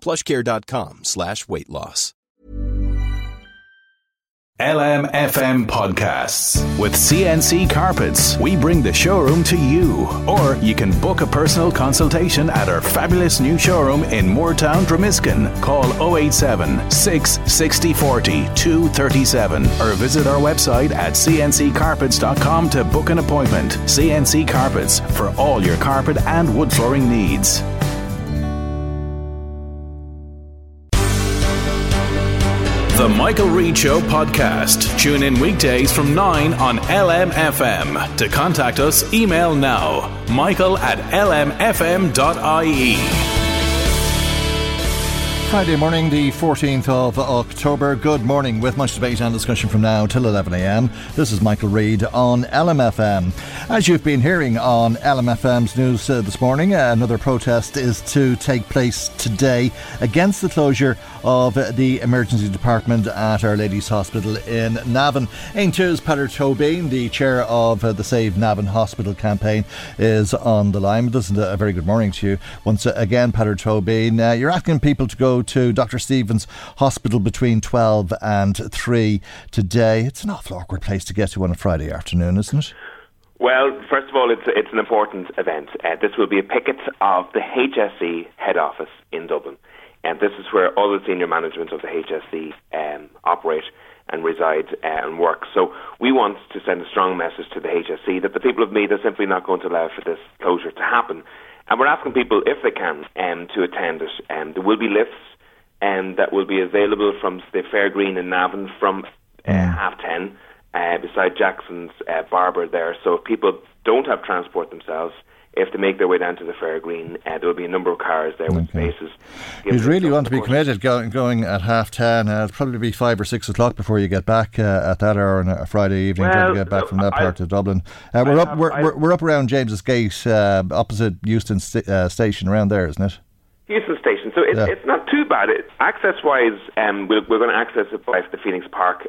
PlushCare.com/weight loss. LMFM Podcasts. With CNC Carpets, we bring the showroom to you. Or you can book a personal consultation at our fabulous new showroom in Moortown, Dromiskin. Call 087-660-40-237 or visit our website at cnccarpets.com to book an appointment. CNC Carpets, for all your carpet and wood flooring needs. The Michael Reed Show podcast. Tune in weekdays from 9 on LMFM. To contact us, email now, michael@lmfm.ie. Friday morning, the 14th of October. Good morning, with much debate and discussion from now till 11am. This is Michael Reed on LMFM. As you've been hearing on LMFM's news this morning, another protest is to take place today against the closure of the emergency department at Our Lady's Hospital in Navan. Aintu's Peadar Tóibín, the chair of the Save Navan Hospital campaign, is on the line. Listen, a very good morning to you once again, Peadar Tóibín. You're asking people to go to Dr. Steevens' Hospital between 12 and 3 today. It's an awful awkward place to get to on a Friday afternoon, isn't it? Well, first of all, it's an important event. This will be a picket of the HSE head office in Dublin. And this is where all the senior management of the HSE operate and reside and work. So we want to send a strong message to the HSE that the people of Meath are simply not going to allow for this closure to happen. And we're asking people, if they can, to attend it. There will be lifts that will be available from the Fairgreen in Navan from 10:30 beside Jackson's Barber there. So if people don't have transport themselves, if they make their way down to the Fairgreen, there will be a number of cars there with spaces. You'd really want to be committed going at 10:30. It'll probably be 5 or 6 o'clock before you get back at that hour on a Friday evening to get back from that part of Dublin. We're up around James's Gate, opposite Heuston Station, around there, isn't it? Heuston Station. So it's not too bad. Access-wise, we're going to access it by the Phoenix Park.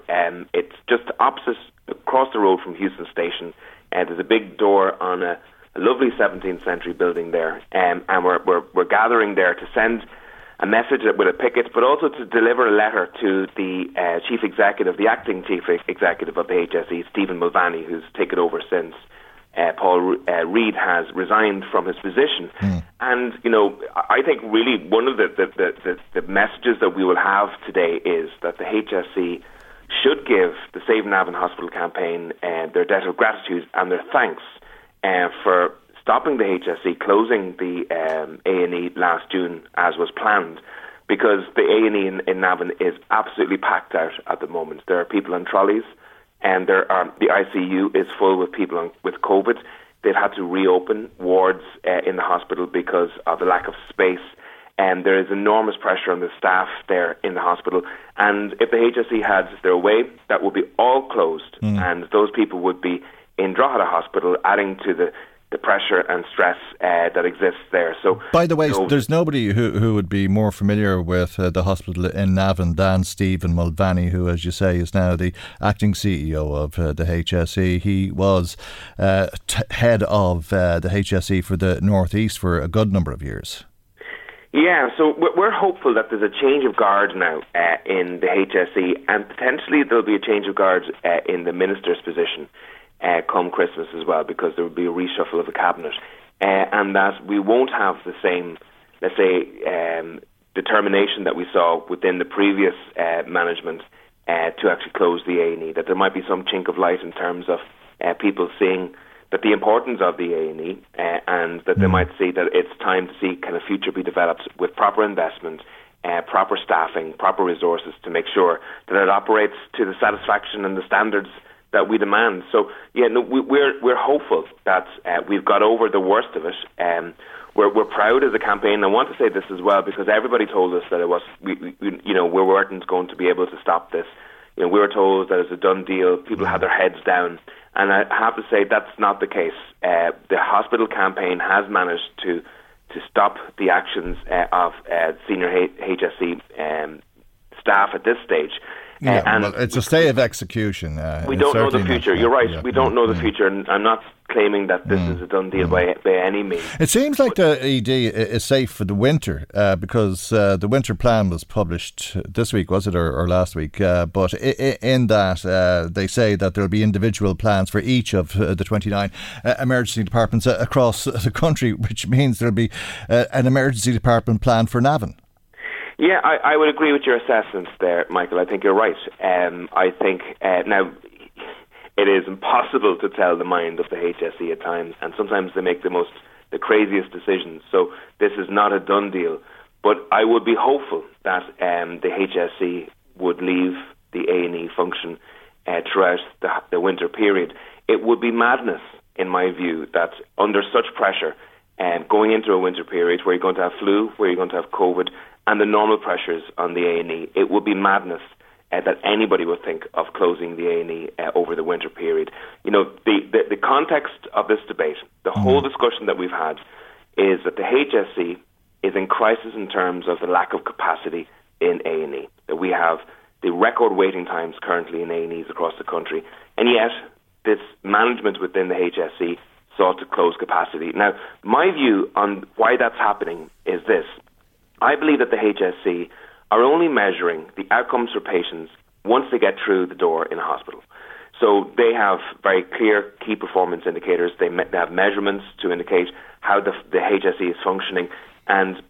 It's just opposite, across the road from Heuston Station. There's a big door on a lovely 17th century building there, and we're gathering there to send a message with a picket, but also to deliver a letter to the chief executive, the acting chief executive of the HSE, Stephen Mulvaney, who's taken over since Paul Reid has resigned from his position. And you know, I think really one of the messages that we will have today is that the HSE should give the Save Navan Hospital campaign their debt of gratitude and their thanks for stopping the HSE closing the A&E last June as was planned, because the A&E in Navan is absolutely packed out at the moment. There are people on trolleys, and the ICU is full with people with COVID. They've had to reopen wards in the hospital because of the lack of space, and there is enormous pressure on the staff there in the hospital. And if the HSE had their way, that would be all closed, and those people would be in Drogheda Hospital, adding to the pressure and stress that exists there. So, by the way, there's nobody who would be more familiar with the hospital in Navan than Stephen Mulvaney, who, as you say, is now the acting CEO of the HSE. He was head of the HSE for the Northeast for a good number of years. Yeah, so we're hopeful that there's a change of guard now in the HSE, and potentially there'll be a change of guard in the minister's position come Christmas as well, because there will be a reshuffle of the cabinet, and that we won't have the same, let's say, determination that we saw within the previous management to actually close the A&E, that there might be some chink of light in terms of people seeing that the importance of the A&E and that they might see that it's time to see can a future be developed with proper investment, proper staffing, proper resources to make sure that it operates to the satisfaction and the standards that we demand. So, we're hopeful that we've got over the worst of it. We're proud as a campaign. I want to say this as well because everybody told us that it was, we weren't going to be able to stop this. You know, we were told that it's a done deal. People had their heads down, and I have to say that's not the case. The hospital campaign has managed to stop the actions of senior HSE staff at this stage. Yeah, and well, it's a stay of execution. We don't know the future. You're right. Yeah, we don't know the future, and I'm not claiming that this is a done deal by any means. It seems like the ED is safe for the winter because the winter plan was published this week, was it, or last week? But in that, they say that there will be individual plans for each of the 29 emergency departments across the country, which means there will be an emergency department plan for Navan. Yeah, I would agree with your assessments there, Michael. I think you're right. I think now it is impossible to tell the mind of the HSE at times, and sometimes they make the craziest decisions. So this is not a done deal. But I would be hopeful that the HSE would leave the A&E function throughout the winter period. It would be madness, in my view, that under such pressure, going into a winter period where you're going to have flu, where you're going to have COVID, and the normal pressures on the A&E, it would be madness that anybody would think of closing the A&E over the winter period. You know, the context of this debate, the whole discussion that we've had, is that the HSE is in crisis in terms of the lack of capacity in A&E, that we have the record waiting times currently in A&Es across the country, and yet this management within the HSE sought to close capacity. Now, my view on why that's happening is this. I believe that the HSE are only measuring the outcomes for patients once they get through the door in a hospital. So they have very clear key performance indicators. They have measurements to indicate how the HSE is functioning,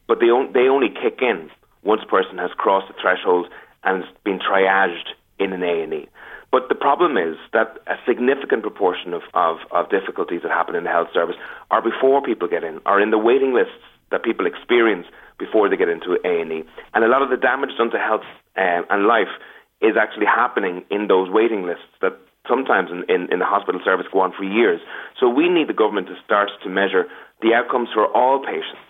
but they only kick in once a person has crossed the threshold and been triaged in an A&E. But the problem is that a significant proportion of difficulties that happen in the health service are before people get in, are in the waiting lists that people experience before they get into A&E. And a lot of the damage done to health and life is actually happening in those waiting lists that sometimes in the hospital service go on for years. So we need the government to start to measure the outcomes for all patients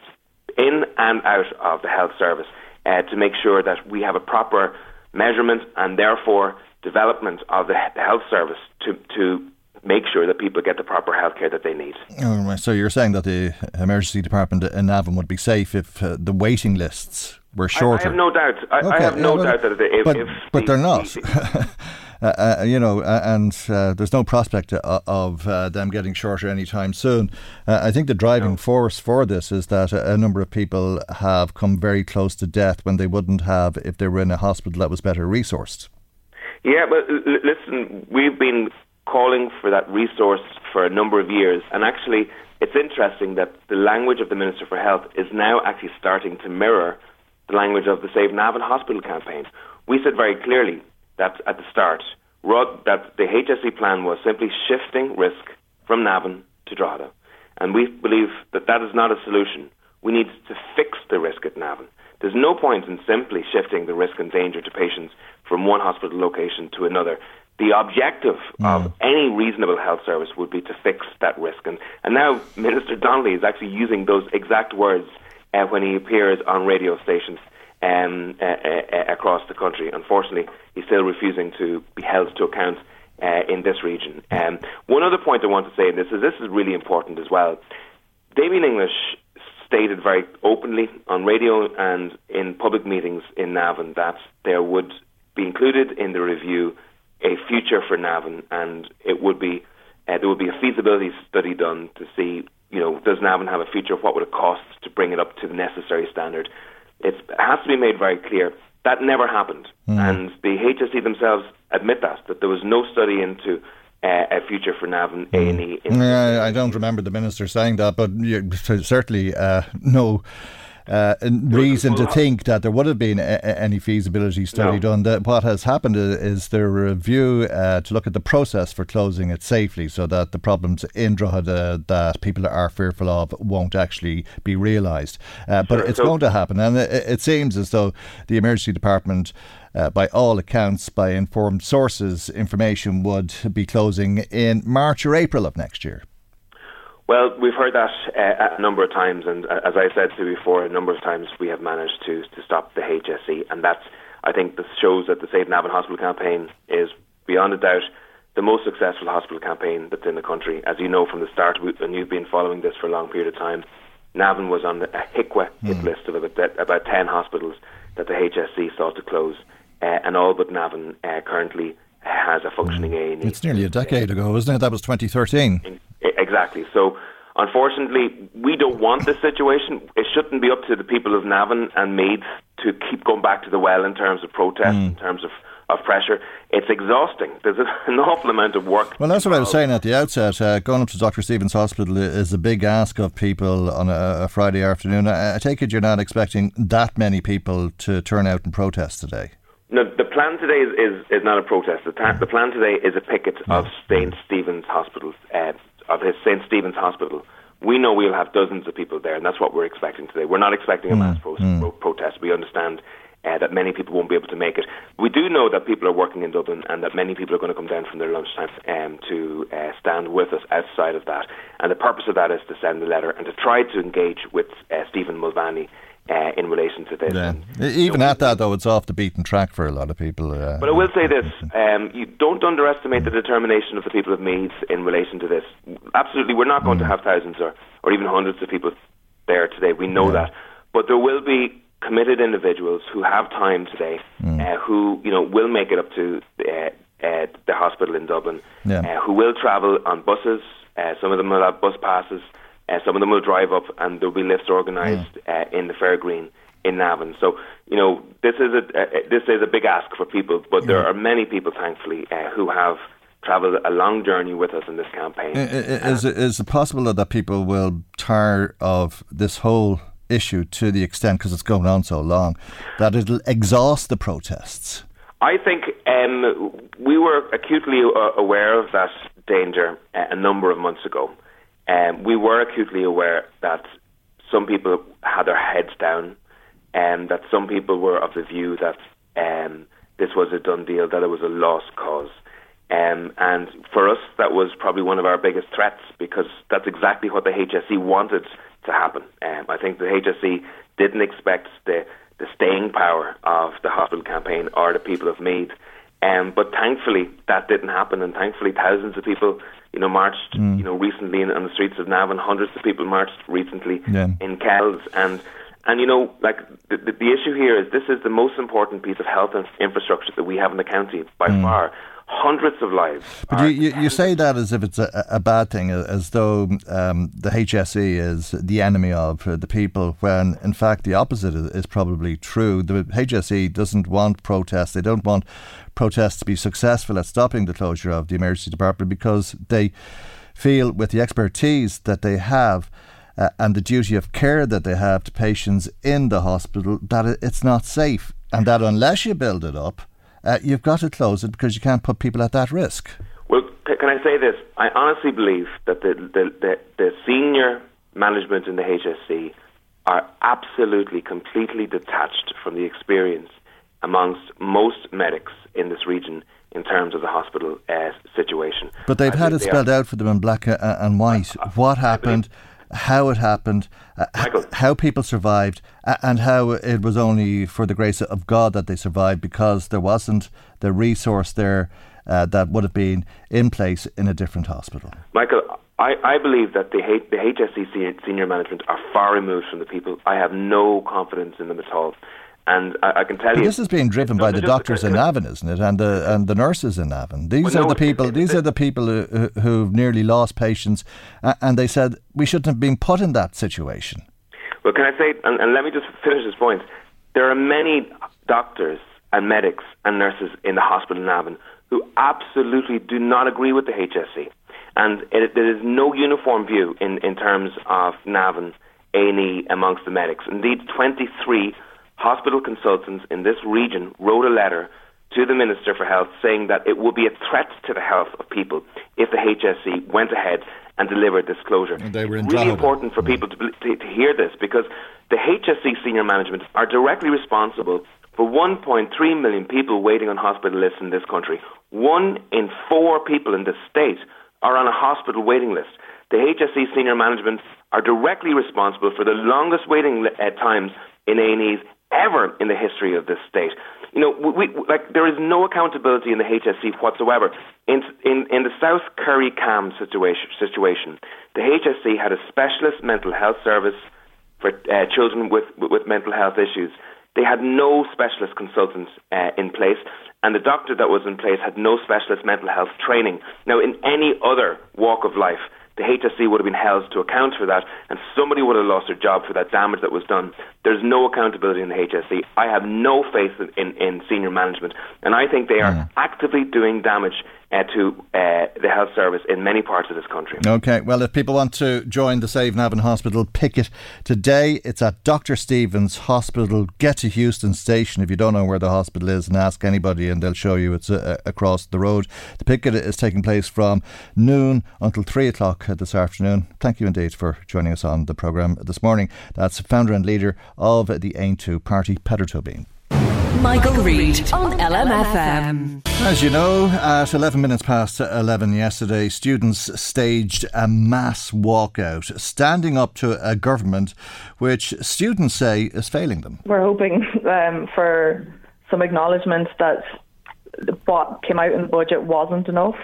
in and out of the health service to make sure that we have a proper measurement and therefore development of the health service to make sure that people get the proper healthcare that they need. So you're saying that the emergency department in Navan would be safe if the waiting lists were shorter? I have no doubt. I have no doubt that if... But they're not. There's no prospect of them getting shorter anytime soon. I think the driving force for this is that a number of people have come very close to death when they wouldn't have if they were in a hospital that was better resourced. Yeah, but listen, we've been calling for that resource for a number of years, and actually it's interesting that the language of the Minister for Health is now actually starting to mirror the language of the Save Navan Hospital campaign. We said very clearly that at the start that the HSE plan was simply shifting risk from Navan to Drogheda, and we believe that that is not a solution. We need to fix the risk at Navan. There's no point in simply shifting the risk and danger to patients from one hospital location to another. The objective of any reasonable health service would be to fix that risk. And now Minister Donnelly is actually using those exact words when he appears on radio stations across the country. Unfortunately, he's still refusing to be held to account in this region. One other point I want to say in this is really important as well. David English stated very openly on radio and in public meetings in Navan that there would be included in the review a future for Navan, and it would be there would be a feasibility study done to see, does Navan have a future? What would it cost to bring it up to the necessary standard? It has to be made very clear that never happened, and the HSE themselves admit that there was no study into a future for Navan A&E. I don't remember the minister saying that, but certainly no. reason to think that there would have been any feasibility study done. That what has happened is there a review to look at the process for closing it safely, so that the problems in Drogheda that people are fearful of won't actually be realised. But it's going to happen, and it seems as though the emergency department, by all accounts, by informed sources, information would be closing in March or April of next year. Well, we've heard that a number of times, and as I said to you before, a number of times we have managed to stop the HSE, and that's, I think, this shows that the Save Navan Hospital campaign is, beyond a doubt, the most successful hospital campaign that's in the country. As you know from the start, and you've been following this for a long period of time, Navan was on a HICWA hit list of about 10 hospitals that the HSE sought to close. And all but Navan currently has a functioning A&E. It's nearly a decade ago, isn't it? That was 2013. Exactly. So, unfortunately, we don't want this situation. It shouldn't be up to the people of Navan and Meath to keep going back to the well in terms of protest, in terms of pressure. It's exhausting. There's an awful amount of work. Well, that's what I was saying at the outset. Going up to Dr. Steevens' Hospital is a big ask of people on a Friday afternoon. I take it you're not expecting that many people to turn out and protest today? No, the plan today is not a protest. The plan today is a picket of St. Stephen's Hospital, St. Stephen's Hospital. We know we'll have dozens of people there, and that's what we're expecting today. We're not expecting a mass protest. We understand that many people won't be able to make it. We do know that people are working in Dublin and that many people are going to come down from their lunchtime to stand with us outside of that. And the purpose of that is to send a letter and to try to engage with Stephen Mulvaney in relation to this. Yeah. Even at that, though, it's off the beaten track for a lot of people. But I will say this, you don't underestimate the determination of the people of Meath in relation to this. Absolutely, we're not going to have thousands or even hundreds of people there today. We know that. But there will be committed individuals who have time today who will make it up to the hospital in Dublin, who will travel on buses. Some of them will have bus passes. Some of them will drive up, and there'll be lifts organised in the Fairgreen in Navan. So, this is a big ask for people, but there are many people, thankfully, who have travelled a long journey with us in this campaign. Is it possible that people will tire of this whole issue to the extent, because it's going on so long, that it'll exhaust the protests? I think we were acutely aware of that danger a number of months ago. We were acutely aware that some people had their heads down and that some people were of the view that this was a done deal, that it was a lost cause. And for us, that was probably one of our biggest threats, because that's exactly what the HSE wanted to happen. I think the HSE didn't expect the staying power of the hospital campaign or the people of Meath. But thankfully, that didn't happen. And thankfully, thousands of people marched, recently on the streets of Navan. Hundreds of people marched recently in Kells. And the issue here is this is the most important piece of health and infrastructure that we have in the county by far. Hundreds of lives. But you say that as if it's a bad thing, as though the HSE is the enemy of the people, when in fact the opposite is probably true. The HSE doesn't want protests. They don't want protests to be successful at stopping the closure of the emergency department, because they feel, with the expertise that they have and the duty of care that they have to patients in the hospital, that it's not safe, and that unless you build it up, you've got to close it, because you can't put people at that risk. Well, can I say this? I honestly believe that the senior management in the HSC are absolutely, completely detached from the experience amongst most medics in this region in terms of the hospital situation. But they've had it spelled out for them in black and white. What happened, how it happened, how people survived, and how it was only for the grace of God that they survived, because there wasn't the resource there that would have been in place in a different hospital. Michael, I believe that the HSE senior management are far removed from the people. I have no confidence in them at all. And I can tell you, this is being driven by the doctors in Navan, isn't it? And the nurses in Navan. These are the people who've nearly lost patients, and they said we shouldn't have been put in that situation. Well, can I say, and let me just finish this point. There are many doctors and medics and nurses in the hospital in Navan who absolutely do not agree with the HSE, and there is no uniform view in terms of Navan A&E amongst the medics. Indeed, 23 hospital consultants in this region wrote a letter to the Minister for Health saying that it would be a threat to the health of people if the HSE went ahead and delivered this closure. And they were in really important for people to hear this, because the HSE senior management are directly responsible for 1.3 million people waiting on hospital lists in this country. 1 in 4 people in this state are on a hospital waiting list. The HSE senior management are directly responsible for the longest waiting times in A&Es ever in the history of this state. You know, there is no accountability in the HSE whatsoever. In the South Curry Cam situation, the HSE had a specialist mental health service for children with mental health issues. They had no specialist consultants in place, and the doctor that was in place had no specialist mental health training. Now, in any other walk of life, the HSE would have been held to account for that, and somebody would have lost their job for that damage that was done. There's no accountability in the HSE. I have no faith in senior management, and I think they are actively doing damage to the health service in many parts of this country. OK, well, if people want to join the Save Navan Hospital picket today, it's at Dr. Steevens' Hospital. Get to Heuston Station if you don't know where the hospital is and ask anybody and they'll show you it's across the road. The picket is taking place from noon until 3 o'clock this afternoon. Thank you indeed for joining us on the programme this morning. That's founder and leader of the Aontú party, Peadar Tóibín. Michael Reed on LMFM. As you know, at 11 minutes past 11 yesterday, students staged a mass walkout, standing up to a government which students say is failing them. We're hoping for some acknowledgement that what came out in the budget wasn't enough,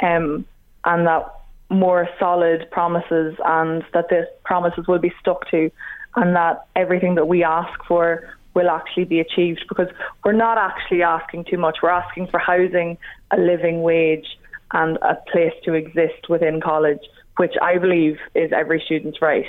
and that more solid promises, and that the promises will be stuck to, and that everything that we ask for will actually be achieved, because we're not actually asking too much. We're asking for housing, a living wage and a place to exist within college, which I believe is every student's right.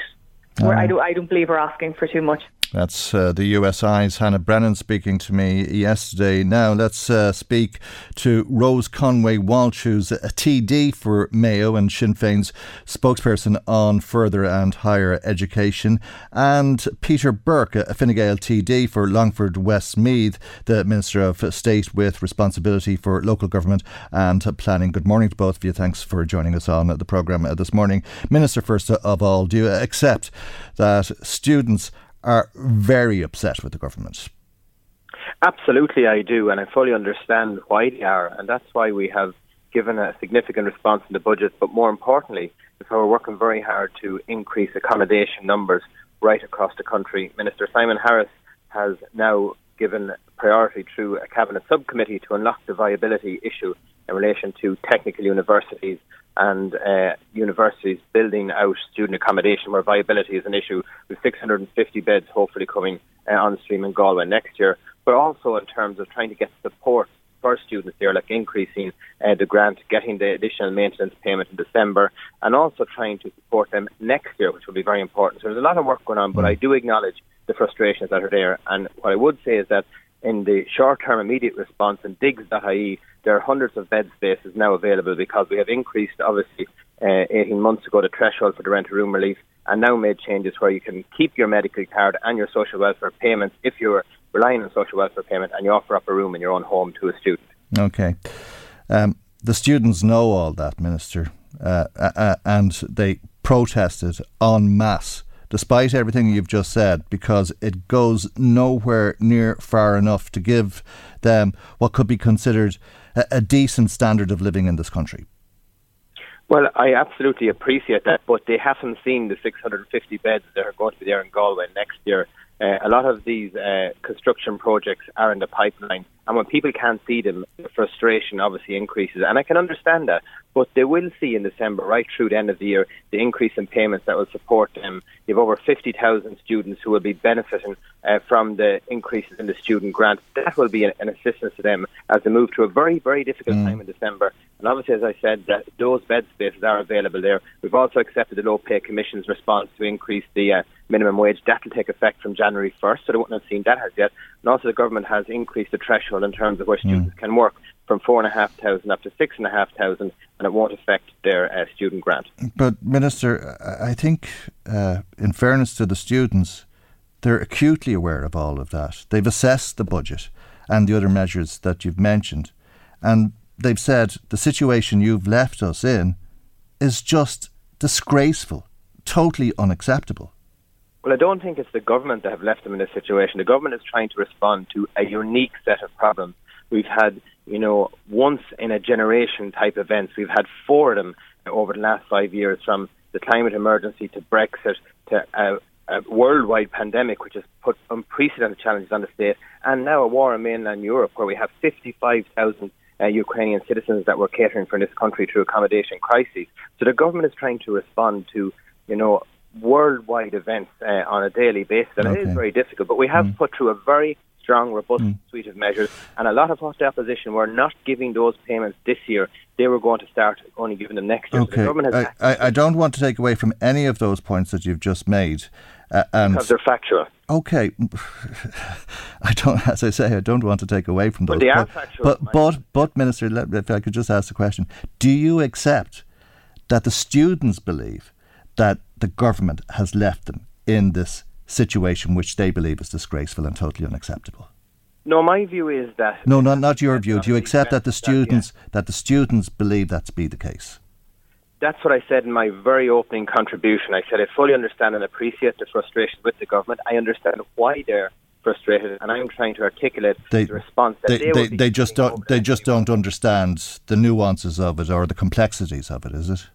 I don't believe we're asking for too much. That's the USI's Hannah Brennan speaking to me yesterday. Now let's speak to Rose Conway-Walsh, who's a TD for Mayo and Sinn Féin's spokesperson on further and higher education, and Peter Burke, a Fine Gael TD for Longford Westmeath, the Minister of State with responsibility for local government and planning. Good morning to both of you. Thanks for joining us on the programme this morning. Minister, first of all, do you accept that students are very upset with the government? Absolutely I do, and I fully understand why they are, and that's why we have given a significant response in the budget, but more importantly, is how we're working very hard to increase accommodation numbers right across the country. Minister Simon Harris has now given priority through a cabinet subcommittee to unlock the viability issue in relation to technical universities and universities building out student accommodation where viability is an issue, with 650 beds hopefully coming on stream in Galway next year. But also in terms of trying to get support for students there, like increasing the grant, getting the additional maintenance payment in December, and also trying to support them next year, which will be very important. So there's a lot of work going on, but I do acknowledge the frustrations that are there. And what I would say is that in the short-term immediate response in digs.ie, there are hundreds of bed spaces now available, because we have increased, obviously, 18 months ago, the threshold for the rent-to-room relief, and now made changes where you can keep your medical card and your social welfare payments if you're relying on social welfare payment, and you offer up a room in your own home to a student. OK. The students know all that, Minister, and they protested en masse, despite everything you've just said, because it goes nowhere near far enough to give them what could be considered a decent standard of living in this country. Well, I absolutely appreciate that, but they haven't seen the 650 beds that are going to be there in Galway next year. A lot of these construction projects are in the pipeline, and when people can't see them, the frustration obviously increases, and I can understand that, but they will see in December, right through the end of the year, the increase in payments that will support them. You have over 50,000 students who will be benefiting from the increases in the student grant. That will be an assistance to them as they move through a very, very difficult time in December. And obviously, as I said, that those bed spaces are available there. We've also accepted the Low Pay Commission's response to increase the minimum wage. That will take effect from January 1st, so they wouldn't have seen that as yet. And also the government has increased the threshold in terms of where students can work from 4,500 up to 6,500, and it won't affect their student grant. But, Minister, I think, in fairness to the students, they're acutely aware of all of that. They've assessed the budget and the other measures that you've mentioned, and they've said the situation you've left us in is just disgraceful, totally unacceptable. Well, I don't think it's the government that have left them in this situation. The government is trying to respond to a unique set of problems. We've had, you know, once in a generation type events. We've had four of them over the last 5 years, from the climate emergency to Brexit to a worldwide pandemic, which has put unprecedented challenges on the state, and now a war in mainland Europe where we have 55,000 Ukrainian citizens that we're catering for in this country through accommodation crises. So the government is trying to respond to, you know, worldwide events on a daily basis, and it is very difficult. But we have put through a very strong, robust suite of measures, and a lot of what the opposition were not giving those payments this year, they were going to start only giving them next year. Okay. So the government has I don't want to take away from any of those points that you've just made. Because they're factual. Okay. I don't want to take away from those. But they are factual. But Minister, if I could just ask the question, do you accept that the students believe that the government has left them in this situation which they believe is disgraceful and totally unacceptable? No, my view is that... No, not your view. Do you accept that the students believe that to be the case? That's what I said in my very opening contribution. I said I fully understand and appreciate the frustration with the government. I understand why they're frustrated, and I'm trying to articulate the response that they just don't understand the nuances of it or the complexities of it, is it?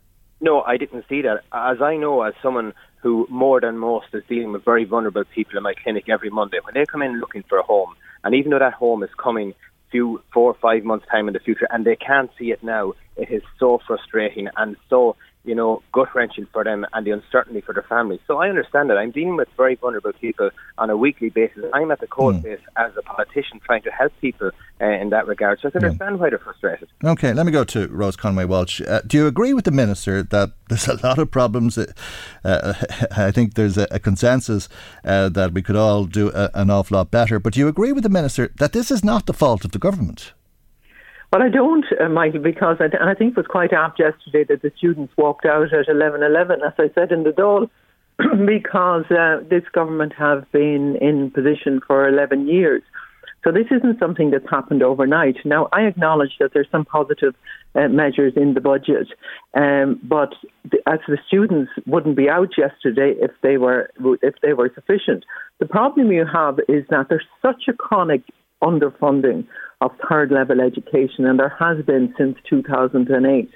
No, I didn't see that. As I know, as someone who more than most is dealing with very vulnerable people in my clinic every Monday, when they come in looking for a home, and even though that home is coming 4 or 5 months' time in the future, and they can't see it now, it is so frustrating and so, you know, gut-wrenching for them, and the uncertainty for their families. So I understand that. I'm dealing with very vulnerable people on a weekly basis. I'm at the cold face as a politician trying to help people in that regard. So I understand why they're frustrated. Okay, let me go to Rose Conway-Walsh. Do you agree with the Minister that there's a lot of problems? I think there's a consensus that we could all do an awful lot better. But do you agree with the Minister that this is not the fault of the government? Well, I don't, Michael, because I think it was quite apt yesterday that the students walked out at 11:11, as I said in the Dáil, because this government have been in position for 11 years. So this isn't something that's happened overnight. Now, I acknowledge that there's some positive measures in the budget, but as the students wouldn't be out yesterday if they were sufficient. The problem you have is that there's such a chronic underfunding of third-level education, and there has been since 2008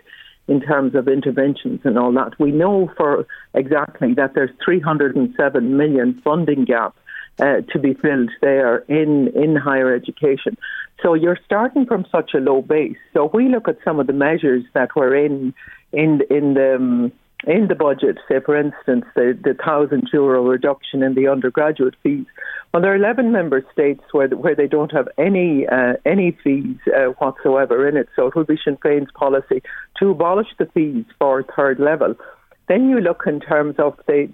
in terms of interventions and all that. We know for exactly that there's 307 million funding gap to be filled there in higher education. So you're starting from such a low base. So we look at some of the measures that were in the budget, say, for instance, the €1,000 reduction in the undergraduate fees. Well, there are 11 member states where they don't have any fees whatsoever in it. So it would be Sinn Féin's policy to abolish the fees for third level. Then you look in terms of they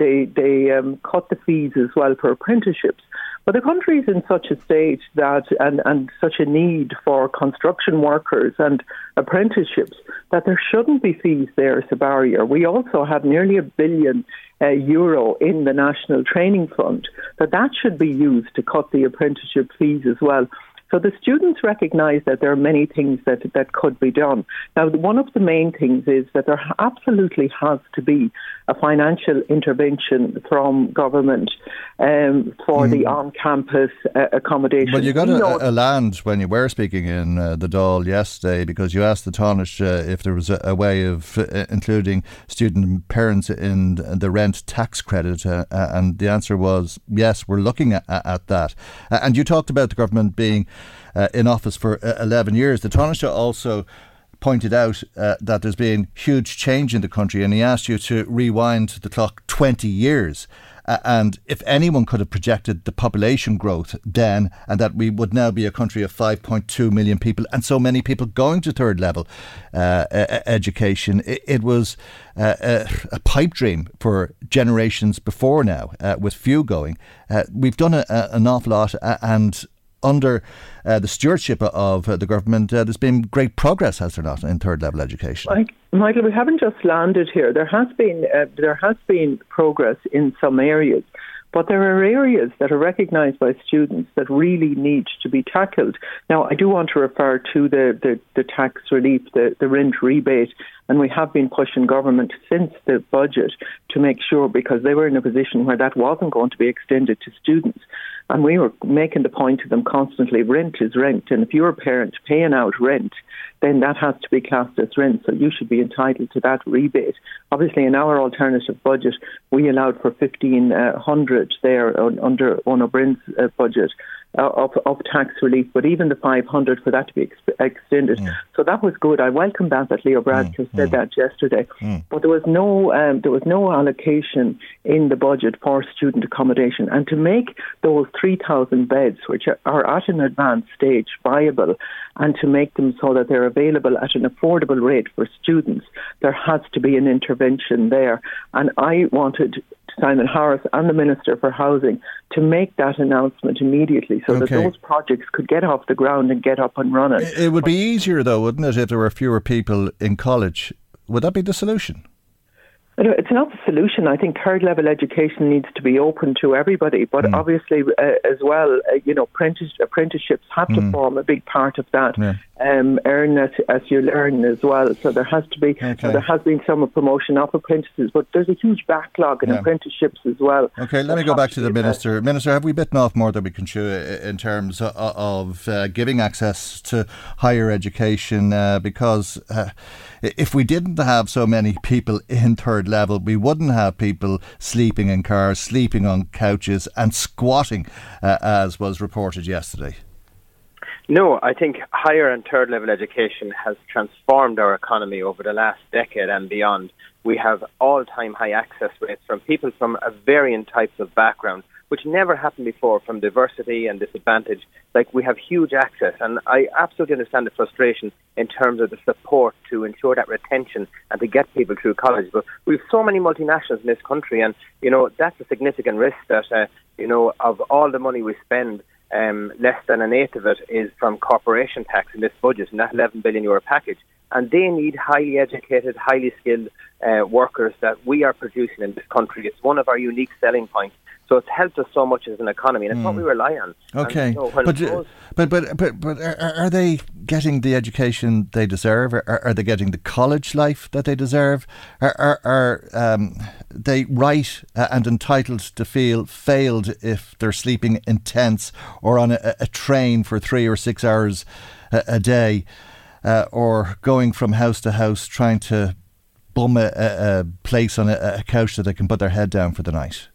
cut the fees as well for apprenticeships. But the country is in such a state that and such a need for construction workers and apprenticeships that there shouldn't be fees there as a barrier. We also have nearly €1 billion in the National Training Fund, that should be used to cut the apprenticeship fees as well. So the students recognise that there are many things that could be done. Now, one of the main things is that there absolutely has to be a financial intervention from government for the on-campus accommodation. Well, you got a land when you were speaking in the Dáil yesterday, because you asked the Taoiseach if there was a way of including student parents in the rent tax credit, and the answer was yes, we're looking at that. And you talked about the government being in office for 11 years. The Taoiseach also pointed out that there's been huge change in the country, and he asked you to rewind the clock 20 years And if anyone could have projected the population growth then, and that we would now be a country of 5.2 million people and so many people going to third level education, it was a pipe dream for generations before now, with few going. We've done an awful lot, and under the stewardship of the government, there's been great progress, has there not, in third level education? Michael, we haven't just landed here. There has been progress in some areas, but there are areas that are recognised by students that really need to be tackled. Now, I do want to refer to the tax relief, the rent rebate, and we have been pushing government since the budget to make sure, because they were in a position where that wasn't going to be extended to students. And we were making the point to them constantly, rent is rent. And if you're a parent paying out rent, then that has to be classed as rent. So you should be entitled to that rebate. Obviously, in our alternative budget, we allowed for 1,500 there under Ona Brin's budget of tax relief, but even the 500 for that to be extended. Mm. So that was good. I welcome that Leo Bradshaw said that yesterday. Mm. But there was no allocation in the budget for student accommodation. And to make those 3,000 beds, which are at an advanced stage, viable, and to make them so that they're available at an affordable rate for students, there has to be an intervention there. And I wanted Simon Harris and the Minister for Housing to make that announcement immediately so that those projects could get off the ground and get up and running. It would be easier though, wouldn't it, if there were fewer people in college? Would that be the solution? It's not the solution. I think third level education needs to be open to everybody, but obviously as well, apprenticeships have to form a big part of that. Yeah. Earn as you learn as well. So there has to be, there has been some promotion of apprentices, but there's a huge backlog in apprenticeships as well. Okay, let me go back to the Minister. Minister, have we bitten off more than we can chew in terms of giving access to higher education? Because if we didn't have so many people in third level, we wouldn't have people sleeping in cars, sleeping on couches and squatting, as was reported yesterday. No, I think higher and third level education has transformed our economy over the last decade and beyond. We have all-time high access rates from people from varying types of background, which never happened before, from diversity and disadvantage. Like, we have huge access, and I absolutely understand the frustration in terms of the support to ensure that retention and to get people through college. But we have so many multinationals in this country, and, you know, that's a significant risk that, of all the money we spend, less than an eighth of it is from corporation tax in this budget, in that €11 billion package. And they need highly educated, highly skilled workers that we are producing in this country. It's one of our unique selling points. So it's helped us so much as an economy, and it's what we rely on. Okay, so but are they getting the education they deserve? Are they getting the college life that they deserve? Are they right and entitled to feel failed if they're sleeping in tents or on a train for 3 or 6 hours a day, or going from house to house trying to bum a place on a couch that they can put their head down for the night?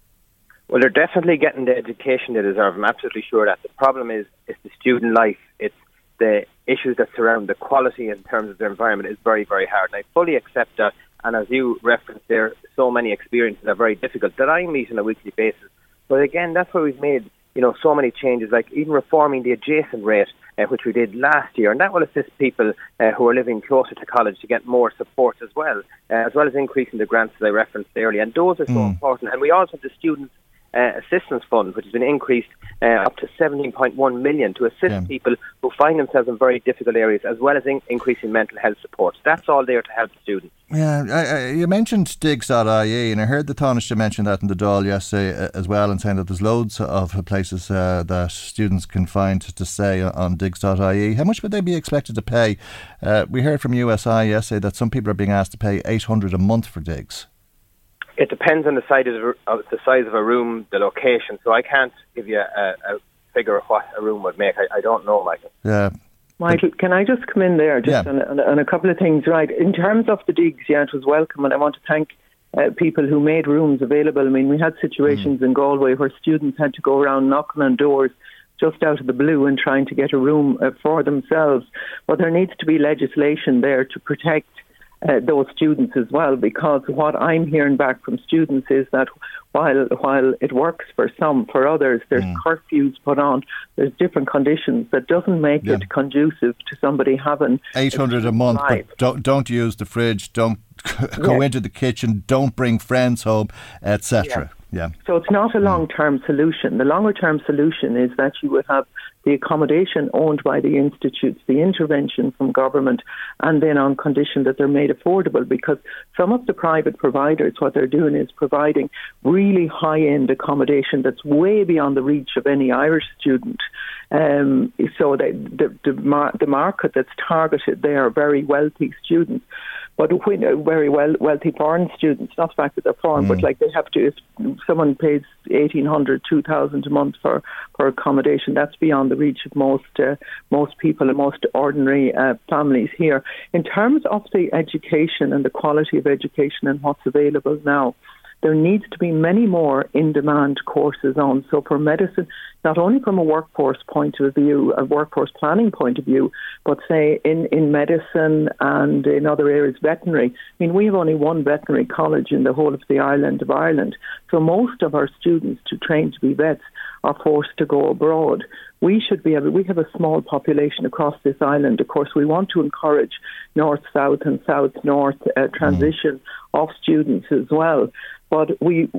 Well, they're definitely getting the education they deserve. I'm absolutely sure that. The problem is the student life. It's the issues that surround the quality in terms of their environment is very, very hard. And I fully accept that. And as you referenced there, so many experiences are very difficult that I meet on a weekly basis. But again, that's where we've made, so many changes, like even reforming the adjacent rate, which we did last year. And that will assist people who are living closer to college to get more support as well as increasing the grants that I referenced earlier. And those are so important. And we also have the students' assistance fund, which has been increased up to 17.1 million to assist people who find themselves in very difficult areas, as well as increasing mental health support. That's all there to help students. Yeah, you mentioned digs.ie, and I heard the Taoiseach mention that in the Dáil yesterday as well, and saying that there's loads of places that students can find to stay on digs.ie. How much would they be expected to pay? We heard from USI yesterday that some people are being asked to pay $800 a month for digs. It depends on the size of a room, the location. So I can't give you a figure of what a room would make. I don't know, Michael. Yeah. Michael, can I just come in there on a couple of things? Right. In terms of the digs, it was welcome, and I want to thank people who made rooms available. I mean, we had situations in Galway where students had to go around knocking on doors just out of the blue and trying to get a room for themselves. But there needs to be legislation there to protect those students as well, because what I'm hearing back from students is that while it works for some, for others, there's curfews put on, there's different conditions that doesn't make it conducive to somebody having $800 a month, but don't use the fridge, don't go into the kitchen, don't bring friends home, etc. Yeah. So it's not a long-term solution. The longer-term solution is that you would have the accommodation owned by the institutes, the intervention from government, and then on condition that they're made affordable, because some of the private providers, what they're doing is providing really high-end accommodation that's way beyond the reach of any Irish student. So the market that's targeted, they are very wealthy students. But we know very wealthy foreign students, not the fact that they're foreign, but like they have to, if someone pays $1,800, $2,000 a month for accommodation, that's beyond the reach of most people and most ordinary families here. In terms of the education and the quality of education and what's available now, there needs to be many more in-demand courses on. So for medicine, not only from a workforce point of view, a workforce planning point of view, but say in medicine and in other areas, veterinary. I mean, we have only one veterinary college in the whole of the island of Ireland. So most of our students to train to be vets are forced to go abroad. We have a small population across this island. Of course, we want to encourage north-south and south-north transition of students as well. But we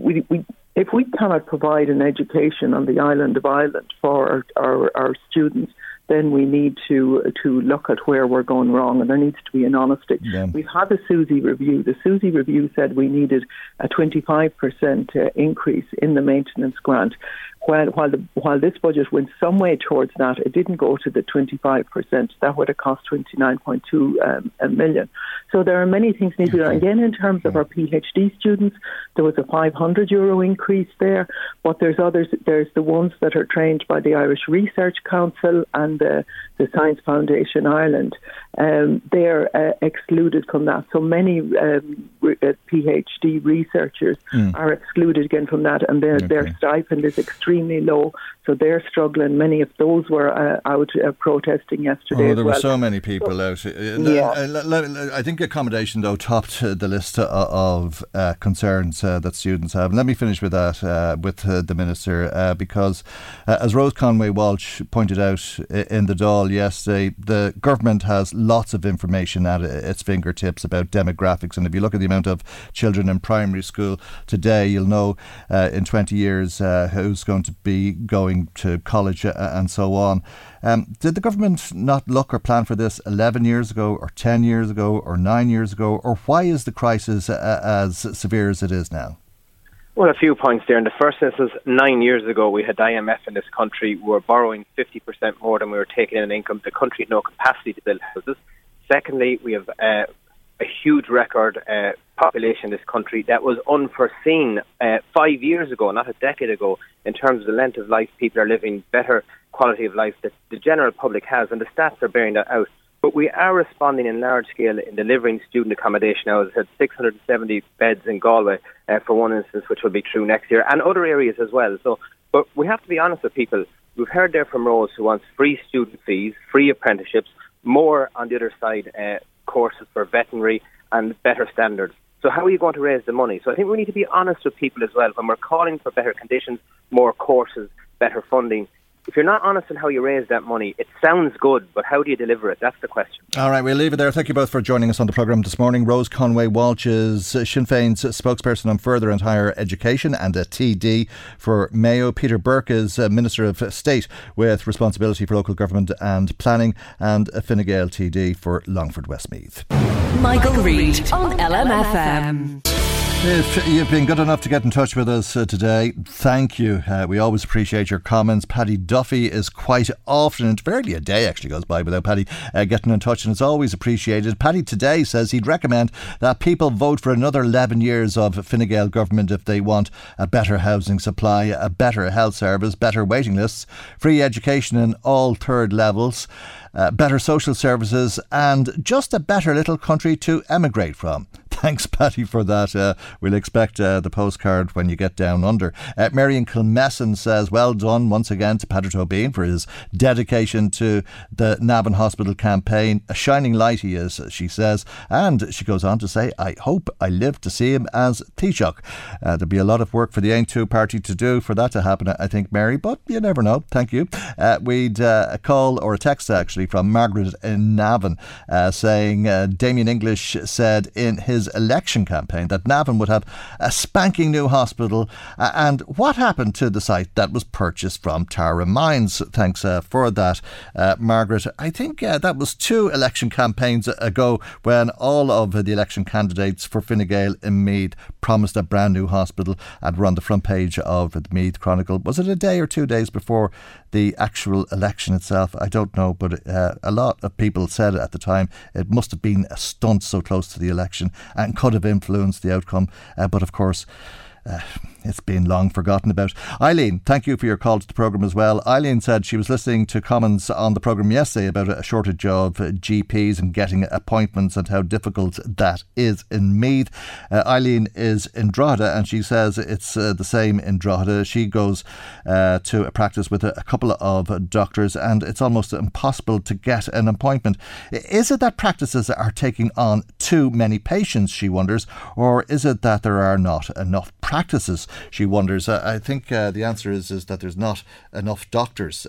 if we cannot provide an education on the island of Ireland for our students, then we need to look at where we're going wrong, and there needs to be an honesty. Yeah. We've had the SUSY review. The SUSY review said we needed a 25% increase in the maintenance grant. While this budget went some way towards that, it didn't go to the 25%. That would have cost 29.2 million. So there are many things need to be done. Again, in terms of our PhD students, there was a €500 increase there, but there's others. There's the ones that are trained by the Irish Research Council and the Science Foundation Ireland. They're excluded from that. So many PhD researchers are excluded again from that, and their stipend is extremely low, so they're struggling. Many of those were out protesting yesterday. Oh, there were so many people out. I think accommodation, though, topped the list of concerns that students have. And let me finish with that, with the Minister, because as Rose Conway-Walsh pointed out in the Dáil yesterday, the government has lots of information at its fingertips about demographics. And if you look at the amount of children in primary school today, you'll know in 20 years who's going to be going to college and so on. Did the government not look or plan for this 11 years ago or 10 years ago or 9 years ago? Or why is the crisis as severe as it is now? Well, a few points there. In the first instance, 9 years ago, we had the IMF in this country. We were borrowing 50% more than we were taking in income. The country had no capacity to build houses. Secondly, we have a huge record population in this country that was unforeseen 5 years ago, not a decade ago, in terms of the length of life people are living, better quality of life that the general public has, and the stats are bearing that out. But we are responding in large scale in delivering student accommodation. Now, as I said, 670 beds in Galway, for one instance, which will be true next year, and other areas as well. So, but we have to be honest with people. We've heard there from Rose, who wants free student fees, free apprenticeships, more on the other side, courses for veterinary and better standards. So how are you going to raise the money? So I think we need to be honest with people as well. When we're calling for better conditions, more courses, better funding, if you're not honest in how you raise that money, it sounds good, but how do you deliver it? That's the question. All right, we'll leave it there. Thank you both for joining us on the programme this morning. Rose Conway-Walsh is Sinn Féin's spokesperson on further and higher education and a TD for Mayo. Peter Burke is Minister of State with responsibility for local government and planning, and a Fine Gael TD for Longford Westmeath. Michael Reed on LMFM. If you've been good enough to get in touch with us today, thank you. We always appreciate your comments. Paddy Duffy is quite often, barely a day actually goes by without Paddy getting in touch, and it's always appreciated. Paddy today says he'd recommend that people vote for another 11 years of Fine Gael government if they want a better housing supply, a better health service, better waiting lists, free education in all third levels, better social services, and just a better little country to emigrate from. Thanks, Patty, for that. We'll expect the postcard when you get down under. Marion Kilmessan says, well done once again to Peadar Tóibín for his dedication to the Navan Hospital campaign. A shining light he is, she says. And she goes on to say, I hope I live to see him as Taoiseach. There'll be a lot of work for the Aontú party to do for that to happen, I think, Mary, but you never know. Thank you. We'd a call or a text actually from Margaret in Navan saying Damien English said in his election campaign that Navan would have a spanking new hospital, and what happened to the site that was purchased from Tara Mines? Thanks for that, Margaret. I think that was 2 election campaigns ago when all of the election candidates for Fine Gael in Meath promised a brand new hospital and were on the front page of the Meath Chronicle. Was it a day or 2 days before the actual election itself? I don't know, but a lot of people said at the time it must have been a stunt so close to the election and could have influenced the outcome. But of course, it's been long forgotten about. Eileen, thank you for your call to the programme as well. Eileen said she was listening to comments on the programme yesterday about a shortage of GPs and getting appointments and how difficult that is in Meath. Eileen is in Drogheda and she says it's the same in Drogheda. She goes to a practice with a couple of doctors and it's almost impossible to get an appointment. Is it that practices are taking on too many patients, she wonders, or is it that there are not enough practices, she wonders. I think the answer is that there's not enough doctors,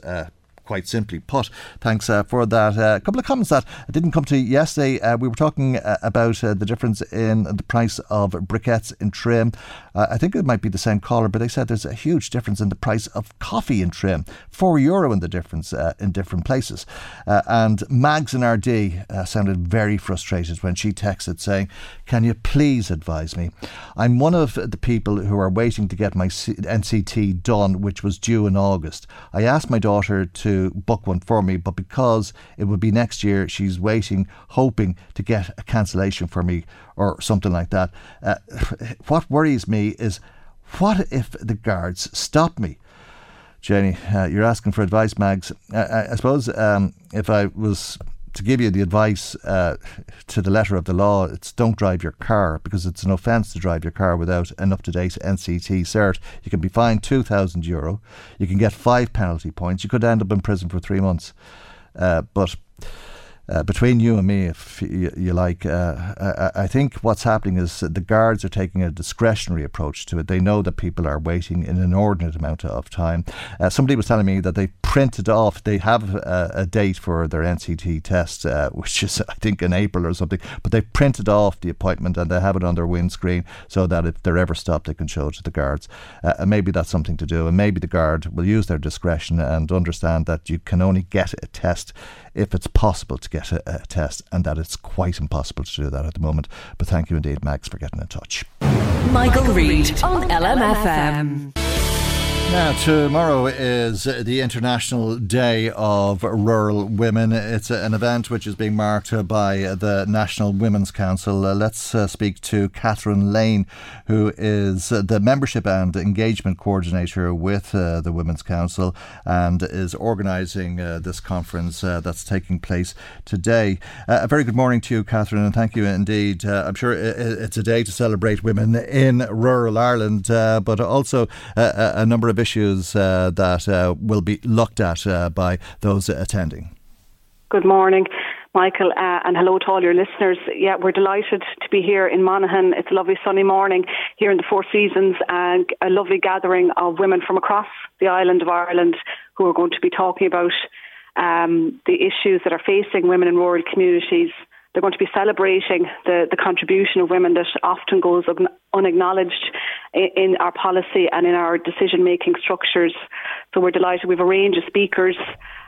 quite simply put. Thanks for that. A couple of comments that didn't come to yesterday. We were talking about the difference in the price of briquettes in Trim. I think it might be the same caller, but they said there's a huge difference in the price of coffee in Trim. €4 in the difference in different places. And Mags in RD sounded very frustrated when she texted saying, can you please advise me? I'm one of the people who are waiting to get my NCT done, which was due in August. I asked my daughter to book one for me, but because it would be next year, she's waiting, hoping to get a cancellation for me or something like that. What worries me is, what if the guards stop me? Jenny, you're asking for advice, Mags. I suppose if I was to give you the advice to the letter of the law, it's don't drive your car, because it's an offence to drive your car without an up-to-date NCT cert. You can be fined €2,000. You can get 5 penalty points. You could end up in prison for 3 months. But between you and me, if you like, I think what's happening is the guards are taking a discretionary approach to it. They know that people are waiting an inordinate amount of time. Somebody was telling me that they printed off, they have a date for their NCT test, which is, I think, in April or something, but they printed off the appointment and they have it on their windscreen so that if they're ever stopped, they can show it to the guards. And maybe that's something to do. And maybe the guard will use their discretion and understand that you can only get a test if it's possible to get a test, and that it's quite impossible to do that at the moment. But thank you indeed, Max, for getting in touch. Michael Reed on LMFM. Now, tomorrow is the International Day of Rural Women. It's an event which is being marked by the National Women's Council. Let's speak to Catherine Lane, who is the Membership and Engagement Coordinator with the Women's Council and is organising this conference that's taking place today. A very good morning to you, Catherine, and thank you indeed. I'm sure it's a day to celebrate women in rural Ireland, but also a number of issues that will be looked at by those attending. Good morning, Michael, and hello to all your listeners. Yeah, we're delighted to be here in Monaghan. It's a lovely sunny morning here in the Four Seasons and a lovely gathering of women from across the island of Ireland who are going to be talking about the issues that are facing women in rural communities. They're going to be celebrating the contribution of women that often goes unacknowledged in our policy and in our decision-making structures. So we're delighted. We have a range of speakers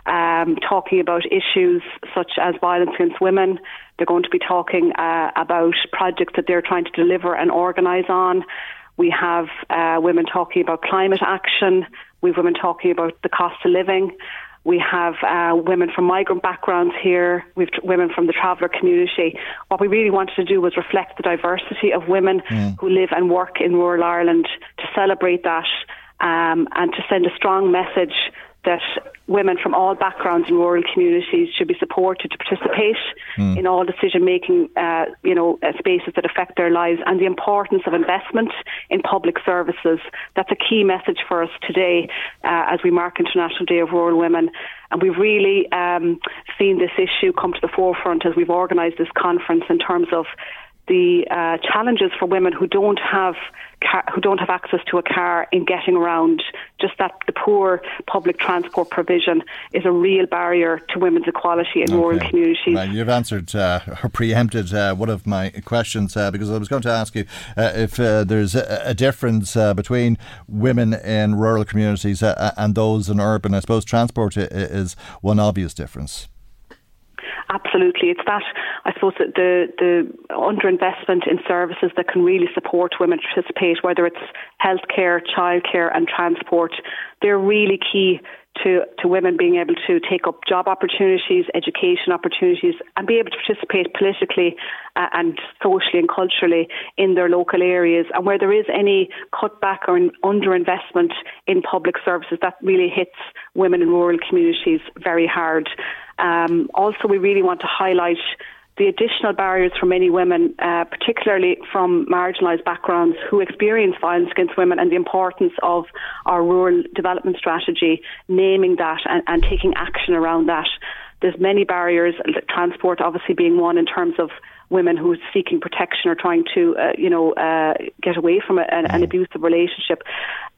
talking about issues such as violence against women. They're going to be talking about projects that they're trying to deliver and organise on. We have women talking about climate action. We have women talking about the cost of living. We have women from migrant backgrounds here. We have women from the traveller community. What we really wanted to do was reflect the diversity of women who live and work in rural Ireland, to celebrate that and to send a strong message that women from all backgrounds in rural communities should be supported to participate in all decision-making spaces that affect their lives, and the importance of investment in public services. That's a key message for us today as we mark International Day of Rural Women. And we've really seen this issue come to the forefront as we've organised this conference in terms of the challenges for women who don't have access to a car in getting around. Just that the poor public transport provision is a real barrier to women's equality in rural communities. Right. You've answered or preempted one of my questions because I was going to ask you if there's a difference between women in rural communities and those in urban. I suppose transport is one obvious difference. Absolutely. It's that, I suppose, that the underinvestment in services that can really support women to participate, whether it's healthcare, childcare and transport. They're really key to women being able to take up job opportunities, education opportunities, and be able to participate politically and socially and culturally in their local areas. And where there is any cutback or underinvestment in public services, that really hits women in rural communities very hard. Also, we really want to highlight the additional barriers for many women, particularly from marginalised backgrounds who experience violence against women, and the importance of our rural development strategy, naming that and taking action around that. There's many barriers, transport obviously being one, in terms of women who are seeking protection or trying to, get away from an abusive relationship.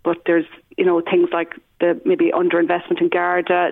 But there's, things like the maybe underinvestment in Garda.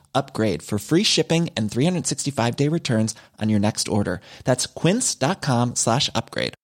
for free shipping and 365-day returns on your next order. That's quince.com/upgrade.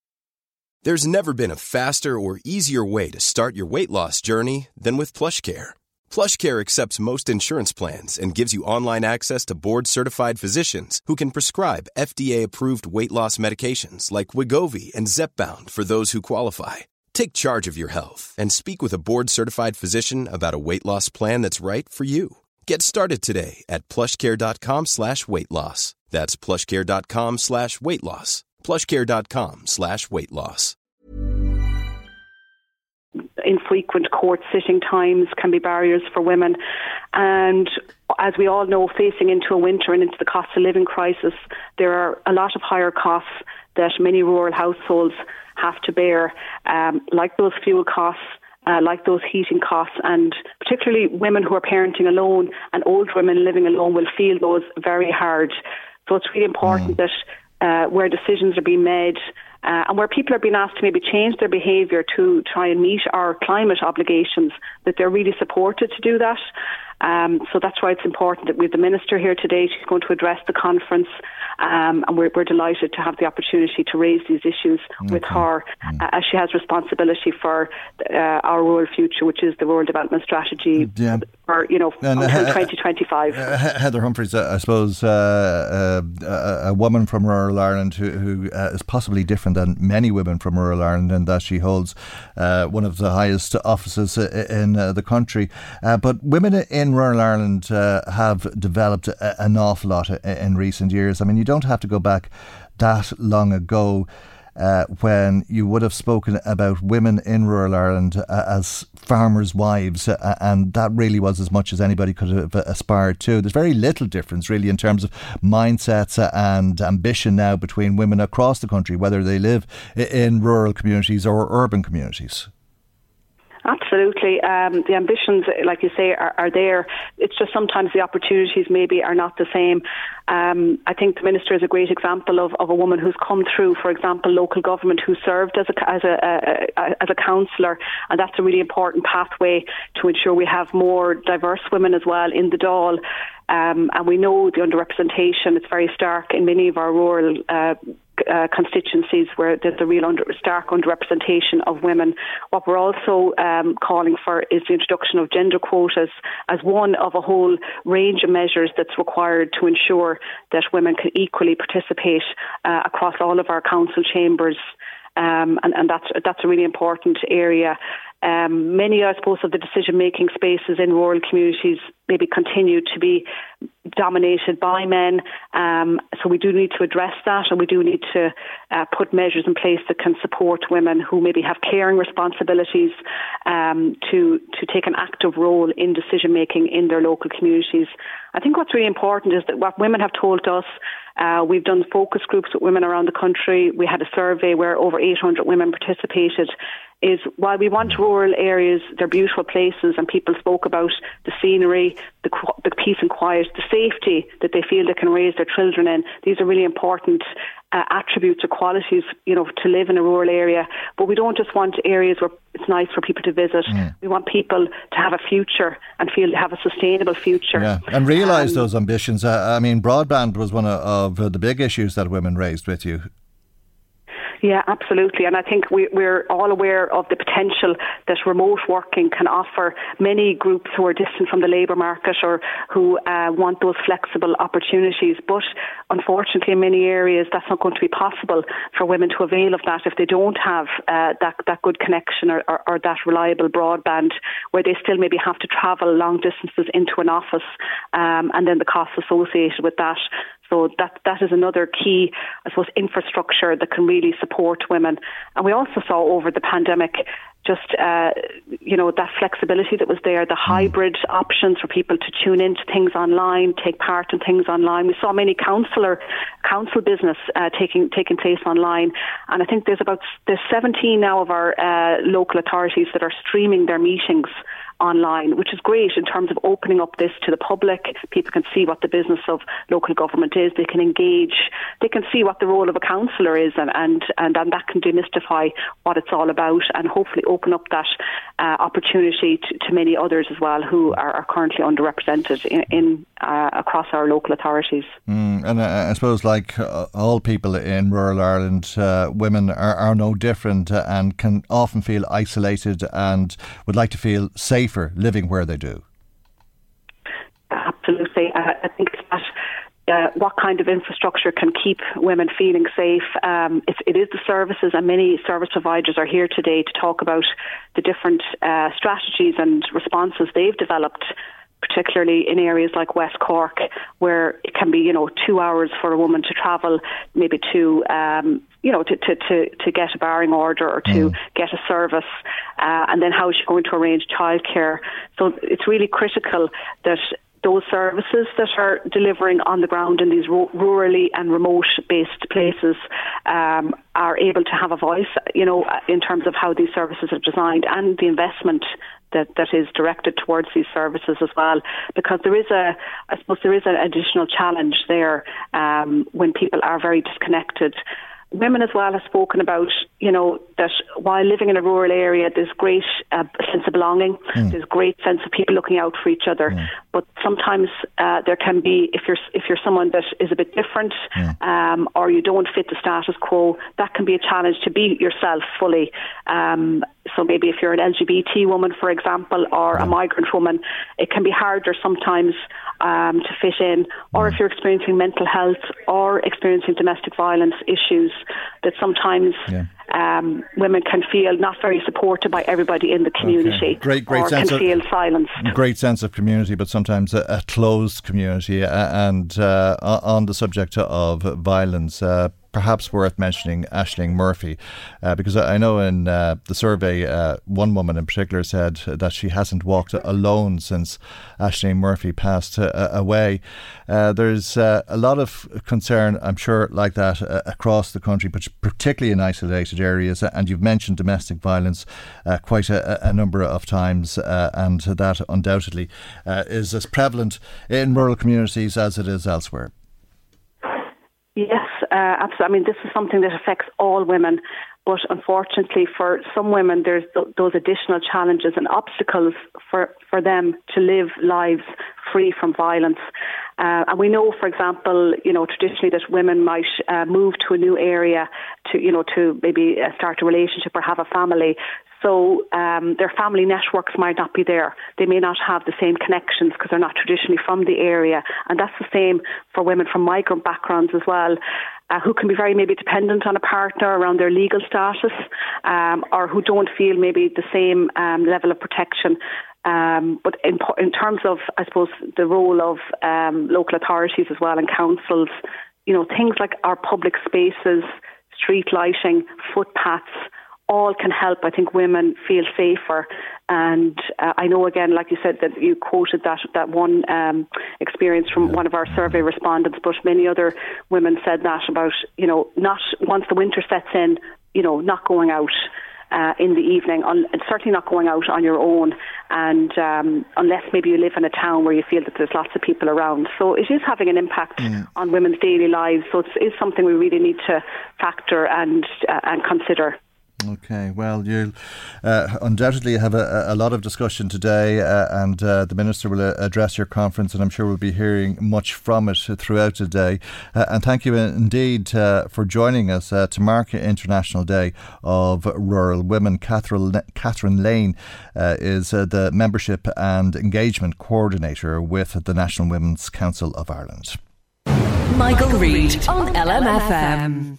There's never been a faster or easier way to start your weight loss journey than with PlushCare. PlushCare accepts most insurance plans and gives you online access to board-certified physicians who can prescribe FDA-approved weight loss medications like Wegovy and Zepbound for those who qualify. Take charge of your health and speak with a board-certified physician about a weight loss plan that's right for you. Get started today at PlushCare.com/weight loss. That's PlushCare.com/weight loss. PlushCare.com/weight loss. Infrequent court sitting times can be barriers for women. And as we all know, facing into a winter and into the cost of living crisis, there are a lot of higher costs that many rural households have to bear, like those fuel costs, like those heating costs, and particularly women who are parenting alone and old women living alone will feel those very hard. So it's really important that where decisions are being made and where people are being asked to maybe change their behaviour to try and meet our climate obligations, that they're really supported to do that. So that's why it's important that we have the Minister here today. She's going to address the conference and we're delighted to have the opportunity to raise these issues with her as she has responsibility for our rural future, which is the rural development strategy for, until 2025. Heather Humphreys, I suppose, a woman from rural Ireland who is possibly different than many women from rural Ireland in that she holds one of the highest offices in the country. But women in rural Ireland have developed an awful lot in recent years. I mean, you don't have to go back that long ago when you would have spoken about women in rural Ireland as farmers' wives, and that really was as much as anybody could have aspired to. There's very little difference really in terms of mindsets and ambition now between women across the country, whether they live in rural communities or urban communities. Absolutely. The ambitions, like you say, are there. It's just sometimes the opportunities maybe are not the same. I think the Minister is a great example of a woman who's come through, for example, local government, who served as a councillor, and that's a really important pathway to ensure we have more diverse women as well in the Dáil. And we know the underrepresentation, it's very stark in many of our rural constituencies where there's a real stark underrepresentation of women. What we're also calling for is the introduction of gender quotas as one of a whole range of measures that's required to ensure that women can equally participate across all of our council chambers. And that's a really important area. Many, I suppose, of the decision-making spaces in rural communities maybe continue to be dominated by men. So we do need to address that, and we do need to put measures in place that can support women who maybe have caring responsibilities to take an active role in decision-making in their local communities. I think what's really important is that what women have told us, we've done focus groups with women around the country. We had a survey where over 800 women participated. Is while we want rural areas, they're beautiful places, and people spoke about the scenery, the peace and quiet, the safety that they feel they can raise their children in. These are really important attributes or qualities, you know, to live in a rural area. But we don't just want areas where it's nice for people to visit. Yeah. We want people to have a future and feel they have a sustainable future. Yeah. And realise those ambitions. I mean, broadband was one of the big issues that women raised with you. Yeah, absolutely. And I think we're all aware of the potential that remote working can offer many groups who are distant from the labour market or who want those flexible opportunities. But unfortunately, in many areas, that's not going to be possible for women to avail of that if they don't have that good connection or that reliable broadband, where they still maybe have to travel long distances into an office and then the costs associated with that. So that is another key, I suppose, infrastructure that can really support women. And we also saw over the pandemic just, that flexibility that was there, the hybrid options for people to tune into things online, take part in things online. We saw many council business taking place online. And I think there's 17 now of our local authorities that are streaming their meetings online, which is great in terms of opening up this to the public. People can see what the business of local government is. They can engage. They can see what the role of a councillor is, and that can demystify what it's all about and hopefully open up that opportunity to many others as well who are currently underrepresented in across our local authorities. And I suppose, like all people in rural Ireland, women are no different and can often feel isolated and would like to feel safe living where they do. Absolutely. I think that what kind of infrastructure can keep women feeling safe? It is the services, and many service providers are here today to talk about the different strategies and responses they've developed, particularly in areas like West Cork, where it can be, 2 hours for a woman to travel, maybe to get a barring order or to get a service, and then how is she going to arrange childcare? So it's really critical that those services that are delivering on the ground in these rurally and remote-based places are able to have a voice, in terms of how these services are designed and the investment that is directed towards these services as well, because there is an additional challenge there when people are very disconnected. Women as well have spoken about, that while living in a rural area, there's great sense of belonging, there's great sense of people looking out for each other. But sometimes there can be, if you're someone that is a bit different, or you don't fit the status quo, that can be a challenge to be yourself fully. So maybe if you're an LGBT woman, for example, or a migrant woman, it can be harder sometimes to fit in. Or if you're experiencing mental health or experiencing domestic violence issues, that sometimes women can feel not very supported by everybody in the community. Okay. Great or sense can feel silenced. Great sense of community, but sometimes a closed community. And on the subject of violence, perhaps worth mentioning Aisling Murphy, because I know in the survey, one woman in particular said that she hasn't walked alone since Aisling Murphy passed away. There's a lot of concern, I'm sure, like that across the country, but particularly in isolated areas. And you've mentioned domestic violence quite a number of times, and that undoubtedly is as prevalent in rural communities as it is elsewhere. Yes, absolutely. I mean, this is something that affects all women, but unfortunately for some women, there's those additional challenges and obstacles for them to live lives free from violence. And we know, for example, you know, traditionally that women might move to a new area to, you know, to maybe start a relationship or have a family. So their family networks might not be there. They may not have the same connections because they're not traditionally from the area. And that's the same for women from migrant backgrounds as well, who can be very maybe dependent on a partner around their legal status, or who don't feel maybe the same level of protection. But in terms of, I suppose, the role of local authorities as well and councils, you know, things like our public spaces, street lighting, footpaths, all can help, I think, women feel safer. And I know, again, like you said, that you quoted that one experience from one of our survey respondents, but many other women said that about, you know, not once the winter sets in, you know, not going out in the evening, and certainly not going out on your own, and unless maybe you live in a town where you feel that there's lots of people around. So it is having an impact on women's daily lives. So it is something we really need to factor and consider. Okay, well, you'll undoubtedly have a lot of discussion today, and the Minister will address your conference, and I'm sure we'll be hearing much from it throughout the day. And thank you indeed for joining us to mark International Day of Rural Women. Catherine Lane is the Membership and Engagement Coordinator with the National Women's Council of Ireland. Michael Reed on LMFM.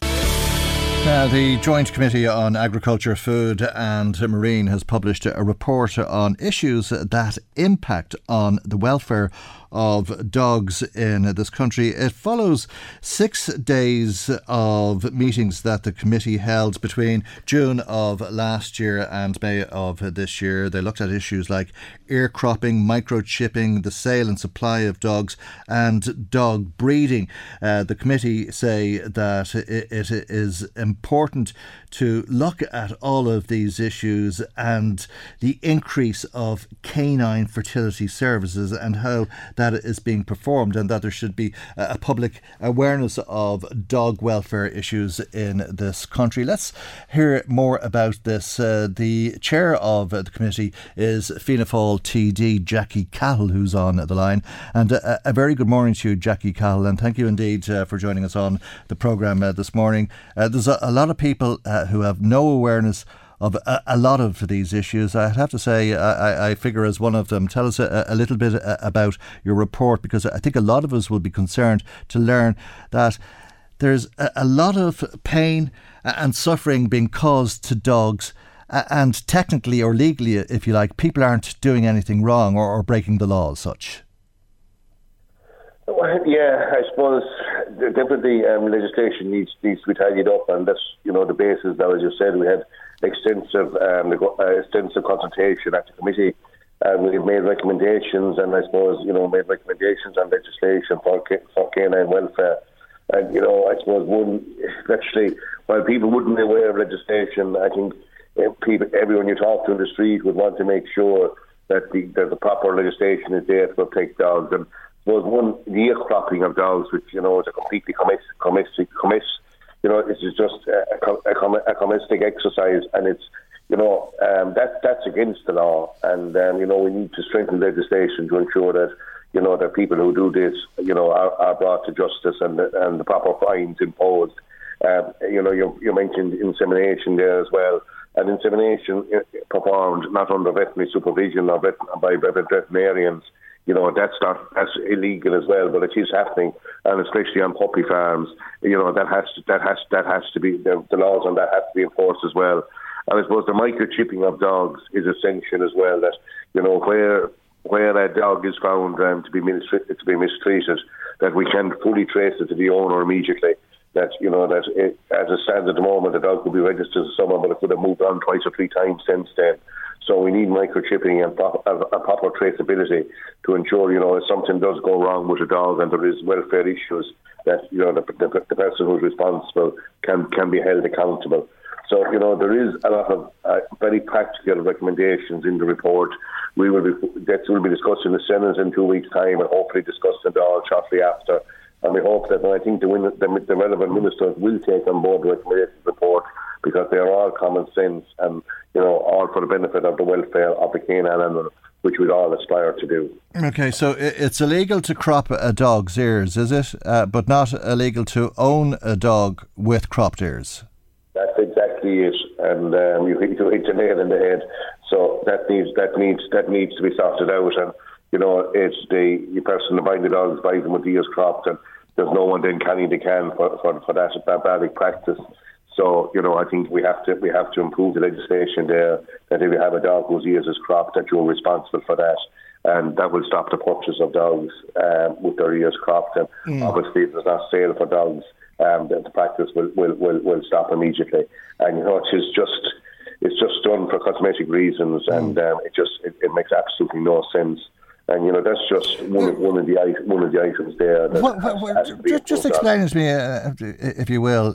Now, the Joint Committee on Agriculture, Food and Marine has published a report on issues that impact on the welfare of dogs in this country. It follows 6 days of meetings that the committee held between June of last year and May of this year. They looked at issues like ear cropping, microchipping, the sale and supply of dogs and dog breeding. The committee say that it is important to look at all of these issues and the increase of canine fertility services and how that is being performed, and that there should be a public awareness of dog welfare issues in this country. Let's hear more about this. The chair of the committee is Fianna Fáil TD Jackie Cahill, who's on the line. And a very good morning to you, Jackie Cahill, and thank you indeed for joining us on the programme this morning. There's a lot of people who have no awareness of a lot of these issues. I'd have to say I figure as one of them. Tell us a little bit about your report, because I think a lot of us will be concerned to learn that there's a lot of pain and suffering being caused to dogs, and technically or legally, if you like, people aren't doing anything wrong or breaking the law as such. Well, yeah, I suppose definitely legislation needs to be tidied up, and that's, you know, the basis that, as you said, we had extensive consultation at the committee, and we've made recommendations, and I suppose, you know, made recommendations on legislation for canine welfare. And, you know, I suppose while people wouldn't be aware of legislation, I think everyone you talk to in the street would want to make sure that the proper legislation is there to protect dogs. And I suppose the ear cropping of dogs, which, you know, is a completely you know, it's just a communistic exercise, and it's, you know, that's against the law. And, you know, we need to strengthen legislation to ensure that, you know, that people who do this, you know, are brought to justice, and the proper fines imposed. You know, you mentioned insemination there as well. And insemination performed not under veterinary supervision or by veterinarians, you know, that's illegal as well, but it is happening, and especially on puppy farms, you know, that has to be, the laws on that have to be enforced as well. And I suppose the microchipping of dogs is essential as well. That, you know, where a dog is found to be mistreated, that we can fully trace it to the owner immediately. that, you know, that it, as it stands at the moment, the dog could be registered to someone, but it could have moved on twice or three times since then. So we need microchipping and proper traceability to ensure, you know, if something does go wrong with a dog and there is welfare issues, that, you know, the person who's responsible can be held accountable. So, you know, there is a lot of very practical recommendations in the report. We will be, that will be discussed in the Senate in 2 weeks' time and hopefully discussed in the Dáil shortly after. And we hope that, and I think the relevant ministers will take on board the recommended report, because they are all common sense and, you know, all for the benefit of the welfare of the canine animal, which we'd all aspire to do. Okay, so it's illegal to crop a dog's ears, is it? But not illegal to own a dog with cropped ears? That's exactly it, and you hit the nail in the head. So that needs to be sorted out, and you know, it's the person that buys the dogs buys them with the ears cropped, and there's no one then canning the can for that barbaric practice. So, you know, I think we have to improve the legislation there, that if you have a dog whose ears is cropped, that you're responsible for that. And that will stop the purchase of dogs with their ears cropped. And obviously, if there's not sale for dogs, the practice will stop immediately. And, you know, it's just done for cosmetic reasons, and it makes absolutely no sense. And, you know, that's just one of the items there. That just explain it to me, if you will,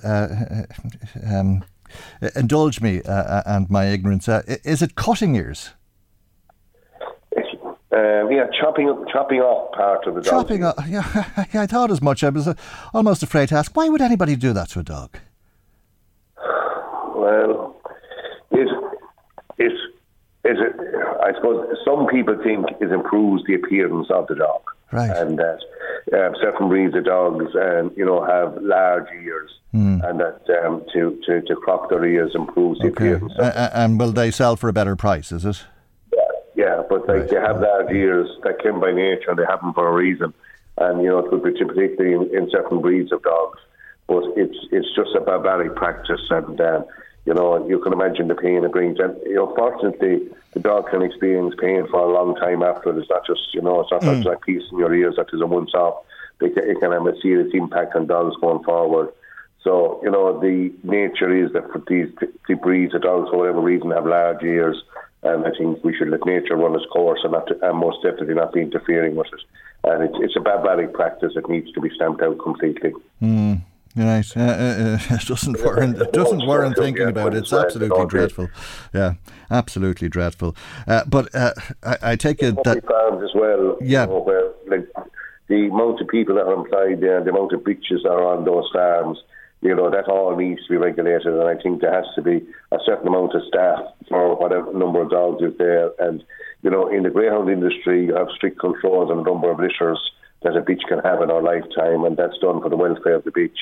indulge me and my ignorance. Is it cutting ears? Chopping off part of the dog. Chopping off, yeah, I thought as much. I was almost afraid to ask, why would anybody do that to a dog? Well, it's I suppose some people think it improves the appearance of the dog. Right. And that certain breeds of dogs, you know, have large ears, and that to crop their ears improves the appearance. And will they sell for a better price, is it? Yeah, but like, they have large ears that come by nature, and they happen for a reason. And, you know, it could be particularly in certain breeds of dogs. But it's just a barbaric practice, and, you know, you can imagine the pain it brings. And, you know, fortunately, the dog can experience pain for a long time after. It's not just, you know, it's not just like piece in your ears that is a once-off. It can have a serious impact on dogs going forward. So, you know, the nature is that for these breeds of dogs, for whatever reason, have large ears. And I think we should let nature run its course, and most definitely not be interfering with it. And it's a barbaric practice that needs to be stamped out completely. Right. It doesn't warrant thinking about it. It's absolutely dreadful. Yeah, absolutely dreadful. But I take it that farms as well. Yeah. You know, where, like, the amount of people that are employed there, the amount of bitches that are on those farms. You know, that all needs to be regulated, and I think there has to be a certain amount of staff for whatever number of dogs is there. And, you know, in the greyhound industry, you have strict controls on the number of litters that a bitch can have in our lifetime, and that's done for the welfare of the bitch.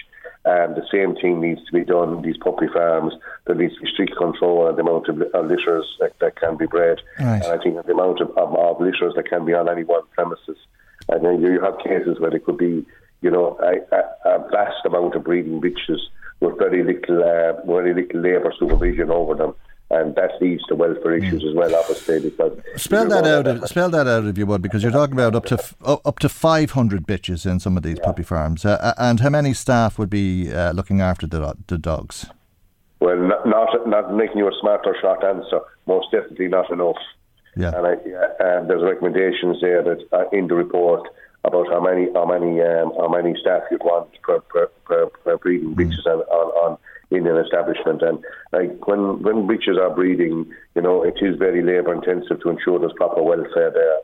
And the same thing needs to be done in these puppy farms. There needs to be strict control on the amount of litters that can be bred. Right. And I think the amount of litters that can be on any one premises. And then you have cases where it could be, you know, a vast amount of breeding bitches with very little labour supervision over them, and that leads to welfare issues as well, obviously. Because spell that out, if you would, because you're talking about up to 500 bitches in some of these puppy farms, and how many staff would be looking after the dogs? Well, not making you a smart or short answer. Most definitely not enough. Yeah, and there's recommendations there that in the report about how many staff you'd want per breeding bitches on in an establishment. And like when bitches are breeding, you know, it is very labour intensive to ensure there's proper welfare there.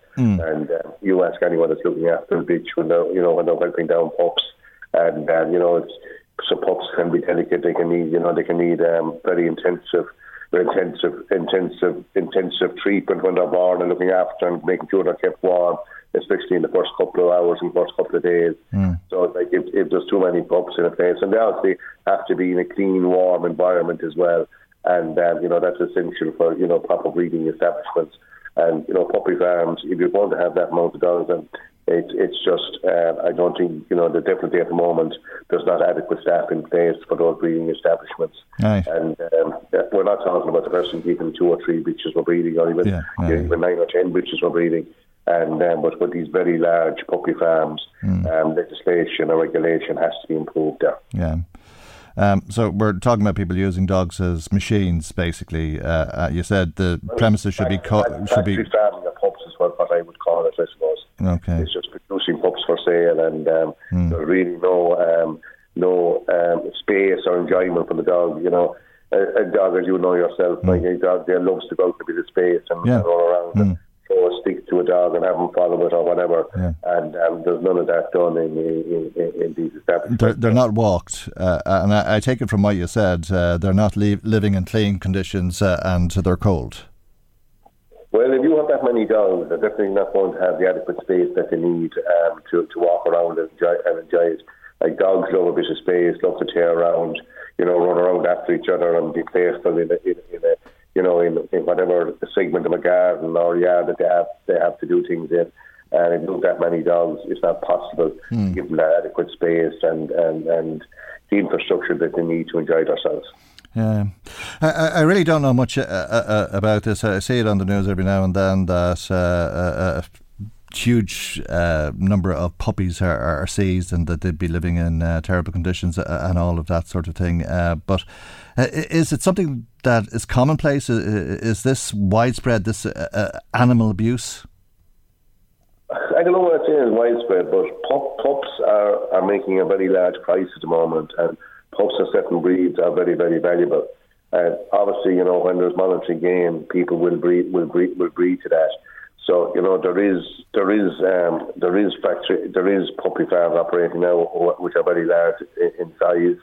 And you ask anyone that's looking after a bitch when they're whelping down pups, and you know, so pups can be delicate. They can need very intensive treatment when they're born, and looking after and making sure they're kept warm, especially in the first couple of hours and first couple of days. So like if there's too many pups in a place, and they obviously have to be in a clean, warm environment as well. And, you know, that's essential for, you know, proper breeding establishments. And, you know, puppy farms, if you want to have that amount of dogs, then it's just, I don't think, you know, definitely at the moment there's not adequate staff in place for those breeding establishments. Right. And we're not talking about the person keeping 2 or 3 bitches for breeding, or even, even 9 or 10 bitches for breeding. And but with these very large puppy farms, legislation or regulation has to be improved there. Yeah. So we're talking about people using dogs as machines, basically. You said the premises should be... farming of pups is what I would call it, I suppose. Okay. It's just producing pups for sale, and there's really no space or enjoyment for the dog, you know. A dog, as you know yourself, like a dog, they loves to go to a bit of space and roll around and throw a stick to a dog and have them follow it or whatever. Yeah. And there's none of that done in these establishments. They're not walked. And I take it from what you said, they're not living in clean conditions and they're cold. Well, if you have that many dogs, they're definitely not going to have the adequate space that they need to walk around and enjoy it. Like, dogs love a bit of space, love to tear around, you know, run around after each other and be playful in whatever segment of a garden or yard that they have to do things in. And if you don't have that many dogs, it's not possible to give them that adequate space and the infrastructure that they need to enjoy themselves. Yeah, I really don't know much about this. I see it on the news every now and then that huge number of puppies are seized and that they'd be living in terrible conditions and all of that sort of thing. But is it something that is commonplace? Is this widespread, this animal abuse? I don't know what I'd say is widespread, but pups are making a very large price at the moment, and pups of certain breeds are very, very valuable. Obviously, you know, when there's monetary gain, people will breed to that. So, you know, there is puppy farms operating now which are very large in size.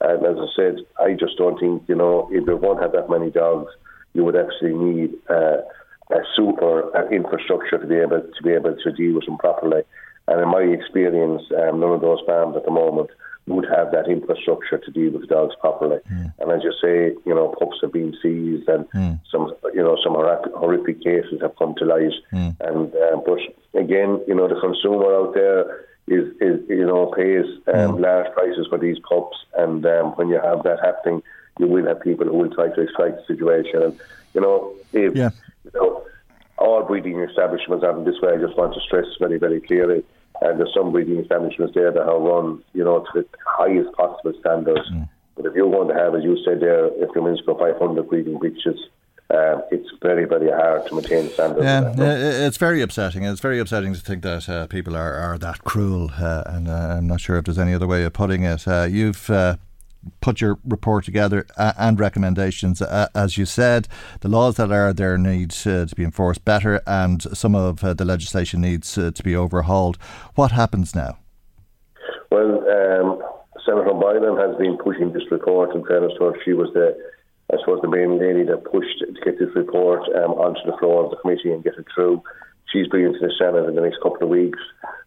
And as I said, I just don't think, you know, if you won't have that many dogs, you would actually need a super infrastructure to be able to deal with them properly. And in my experience, none of those farms at the moment would have that infrastructure to deal with dogs properly. And as you say, you know, pups have been seized and some horrific cases have come to light. And but again, you know, the consumer out there is pays large prices for these pups, and when you have that happening, you will have people who will try to exploit the situation. And you know, all breeding establishments are in this way. I just want to stress very, very clearly. And there's some breeding establishments there that are run, you know, to the highest possible standards. But if you're going to have, as you said there, if you're going to go 500 breeding breaches, it's very, very hard to maintain standards. It's very upsetting. It's very upsetting to think that people are that cruel. And I'm not sure if there's any other way of putting it. You've put your report together and recommendations. As you said, the laws that are there need to be enforced better, and some of the legislation needs to be overhauled. What happens now? Well, Senator Biden has been pushing this report. In fairness to her, she was the main lady that pushed to get this report onto the floor of the committee and get it through. She's bringing it to the Senate in the next couple of weeks,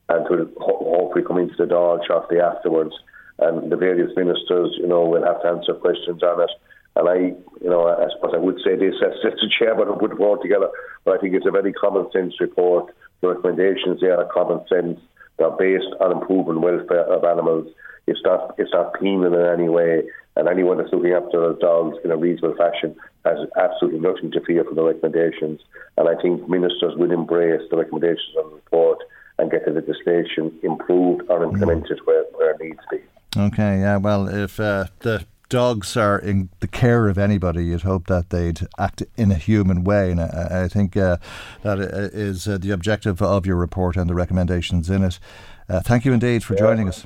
and will hopefully come into the door shortly afterwards. And the various ministers, you know, will have to answer questions on it. And I suppose I would say this as the chairman of the report together, but I think it's a very common sense report. The recommendations there are common sense. They're based on improving welfare of animals. It's not penal in any way. And anyone that's looking after their dogs in a reasonable fashion has absolutely nothing to fear from the recommendations. And I think ministers will embrace the recommendations of the report and get the legislation improved or implemented where it needs to be. Okay, yeah, well, if the dogs are in the care of anybody, you'd hope that they'd act in a human way. And I think that is the objective of your report and the recommendations in it. Thank you indeed for joining us.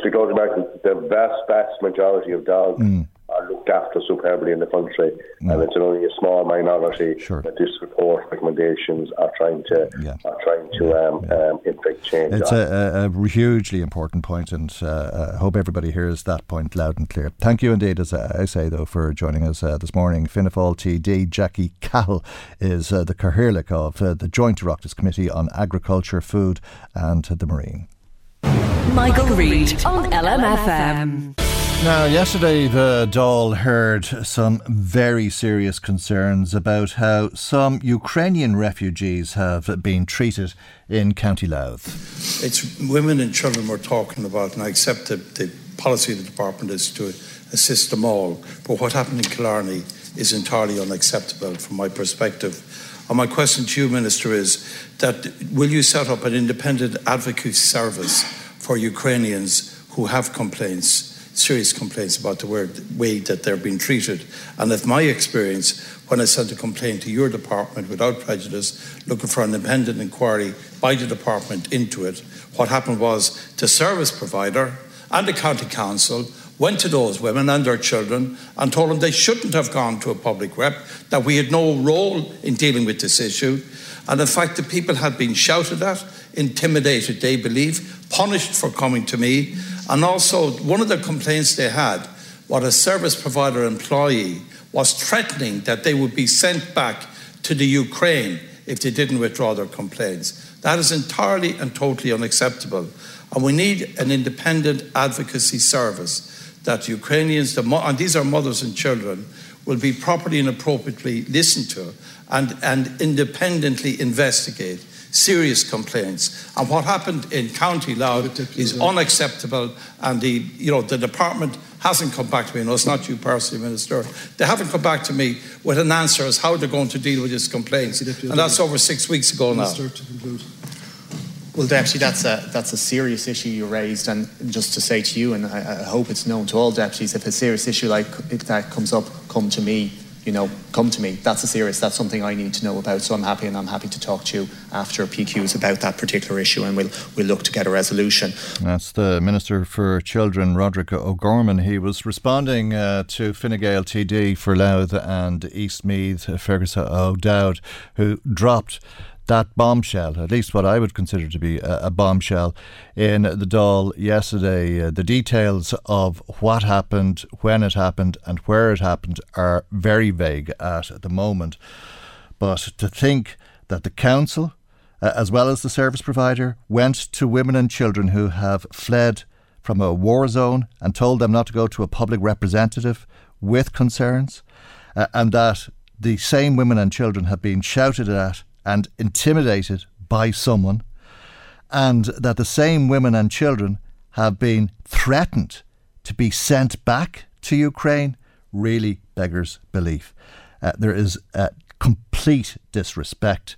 To go to Martin, the vast, vast majority of dogs are looked after superbly in the country, and it's only a small minority that this report recommendations are trying to impact change. It's a hugely important point, and I hope everybody hears that point loud and clear. Thank you indeed, as I say, though, for joining us this morning. Fianna Fáil TD Jackie Cahill is the Cathaoirleach of the Joint Oireachtas Committee on Agriculture, Food and the Marine. Michael Reed on LMFM. Now, yesterday the Dáil heard some very serious concerns about how some Ukrainian refugees have been treated in County Louth. It's women and children we're talking about, and I accept that the policy of the department is to assist them all. But what happened in Killarney is entirely unacceptable from my perspective. And my question to you, Minister, is that will you set up an independent advocacy service for Ukrainians who have complaints serious complaints about the way that they're being treated. And if my experience, when I sent a complaint to your department without prejudice, looking for an independent inquiry by the department into it, what happened was the service provider and the county council went to those women and their children and told them they shouldn't have gone to a public rep, that we had no role in dealing with this issue. And in fact, the people had been shouted at, intimidated, they believe, punished for coming to me. And also, one of the complaints they had, what a service provider employee was threatening that they would be sent back to the Ukraine if they didn't withdraw their complaints. That is entirely and totally unacceptable. And we need an independent advocacy service that Ukrainians, and these are mothers and children, will be properly and appropriately listened to and independently investigate serious complaints. And what happened in County Loud is unacceptable, and the department hasn't come back to me, and it's not you personally, Minister, they haven't come back to me with an answer as how they're going to deal with these complaints. And that's over 6 weeks ago now. Minister, to conclude. Well, Deputy, that's a serious issue you raised, and just to say to you, and I hope it's known to all deputies, if a serious issue like that comes up, come to me. Come to me. That's something I need to know about. So I'm happy to talk to you after PQs about that particular issue, and we'll look to get a resolution. That's the Minister for Children, Roderick O'Gorman. He was responding to Fine Gael TD for Louth and Eastmeath, Fergus O'Dowd, who dropped that bombshell, at least what I would consider to be a bombshell, in the Dáil yesterday. The details of what happened, when it happened and where it happened are very vague at the moment. But to think that the council, as well as the service provider, went to women and children who have fled from a war zone and told them not to go to a public representative with concerns, and that the same women and children have been shouted at and intimidated by someone, and that the same women and children have been threatened to be sent back to Ukraine, really beggars belief. There is a complete disrespect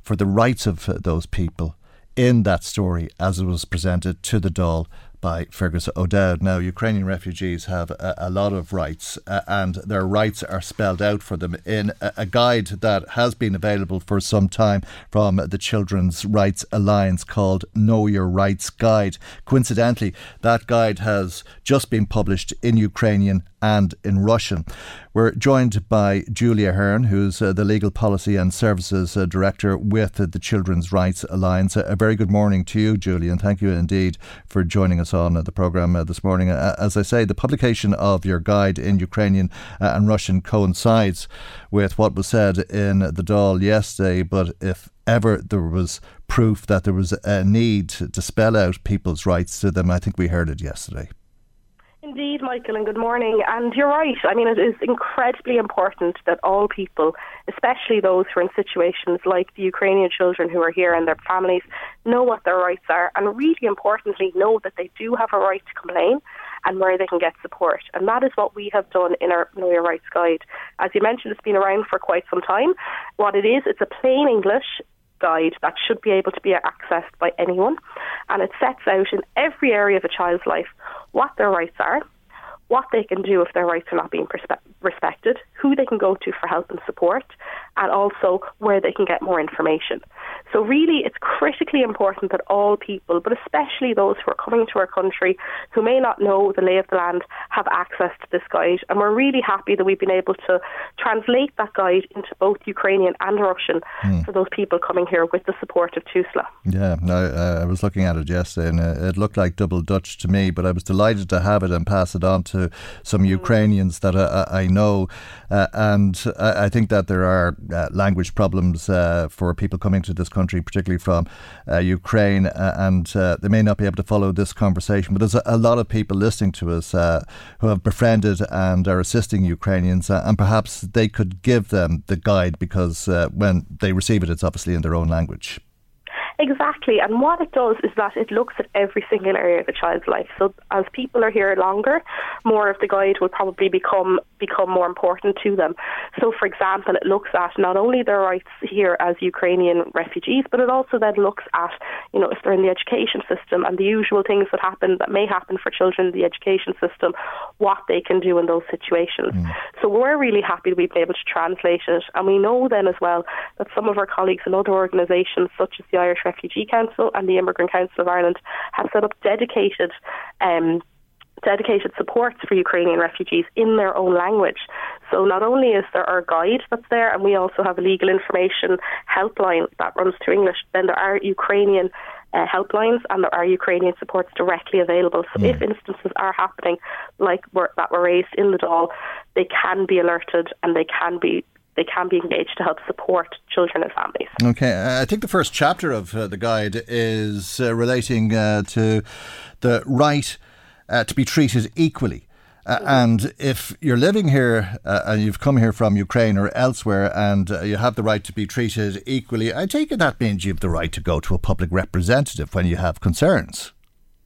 for the rights of those people in that story as it was presented to the Dáil by Fergus O'Dowd. Now, Ukrainian refugees have a lot of rights, and their rights are spelled out for them in a guide that has been available for some time from the Children's Rights Alliance called Know Your Rights Guide. Coincidentally, that guide has just been published in Ukrainian and in Russian. We're joined by Julia Hearn, who's the Legal Policy and Services Director with the Children's Rights Alliance. A very good morning to you, Julia, and thank you indeed for joining us on the programme this morning. As I say, the publication of your guide in Ukrainian and Russian coincides with what was said in the Dáil yesterday, but if ever there was proof that there was a need to spell out people's rights to them, I think we heard it yesterday. Indeed, Michael, and good morning. And you're right. I mean, it is incredibly important that all people, especially those who are in situations like the Ukrainian children who are here and their families, know what their rights are, and really importantly, know that they do have a right to complain and where they can get support. And that is what we have done in our Know Your Rights Guide. As you mentioned, it's been around for quite some time. What it is, it's a plain English guide that should be able to be accessed by anyone, and it sets out in every area of a child's life what their rights are, what they can do if their rights are not being respected, who they can go to for help and support, and also where they can get more information. So really, it's critically important that all people, but especially those who are coming to our country who may not know the lay of the land, have access to this guide. And we're really happy that we've been able to translate that guide into both Ukrainian and Russian for those people coming here with the support of TUSLA. Yeah, I was looking at it yesterday, and it looked like double Dutch to me, but I was delighted to have it and pass it on to some Ukrainians that I know. And I think that there are language problems for people coming to this country, particularly from Ukraine, and they may not be able to follow this conversation. But there's a lot of people listening to us who have befriended and are assisting Ukrainians, and perhaps they could give them the guide, because when they receive it, it's obviously in their own language. Exactly, and what it does is that it looks at every single area of a child's life. So as people are here longer, more of the guide will probably become more important to them. So for example, it looks at not only their rights here as Ukrainian refugees, but it also then looks at, you know, if they're in the education system and the usual things that happen, that may happen for children in the education system, what they can do in those situations. Mm. So we're really happy to be able to translate it, and we know then as well that some of our colleagues in other organisations such as the Irish Refugee Council and the Immigrant Council of Ireland have set up dedicated supports for Ukrainian refugees in their own language. So not only is there our guide that's there, and we also have a legal information helpline that runs to English, then there are Ukrainian helplines and there are Ukrainian supports directly available. So if instances are happening like that were raised in the Dáil, they can be alerted and they can be engaged to help support children and families. Okay, I think the first chapter of the guide is relating to the right to be treated equally. And if you're living here and you've come here from Ukraine or elsewhere and you have the right to be treated equally, I take it that means you have the right to go to a public representative when you have concerns.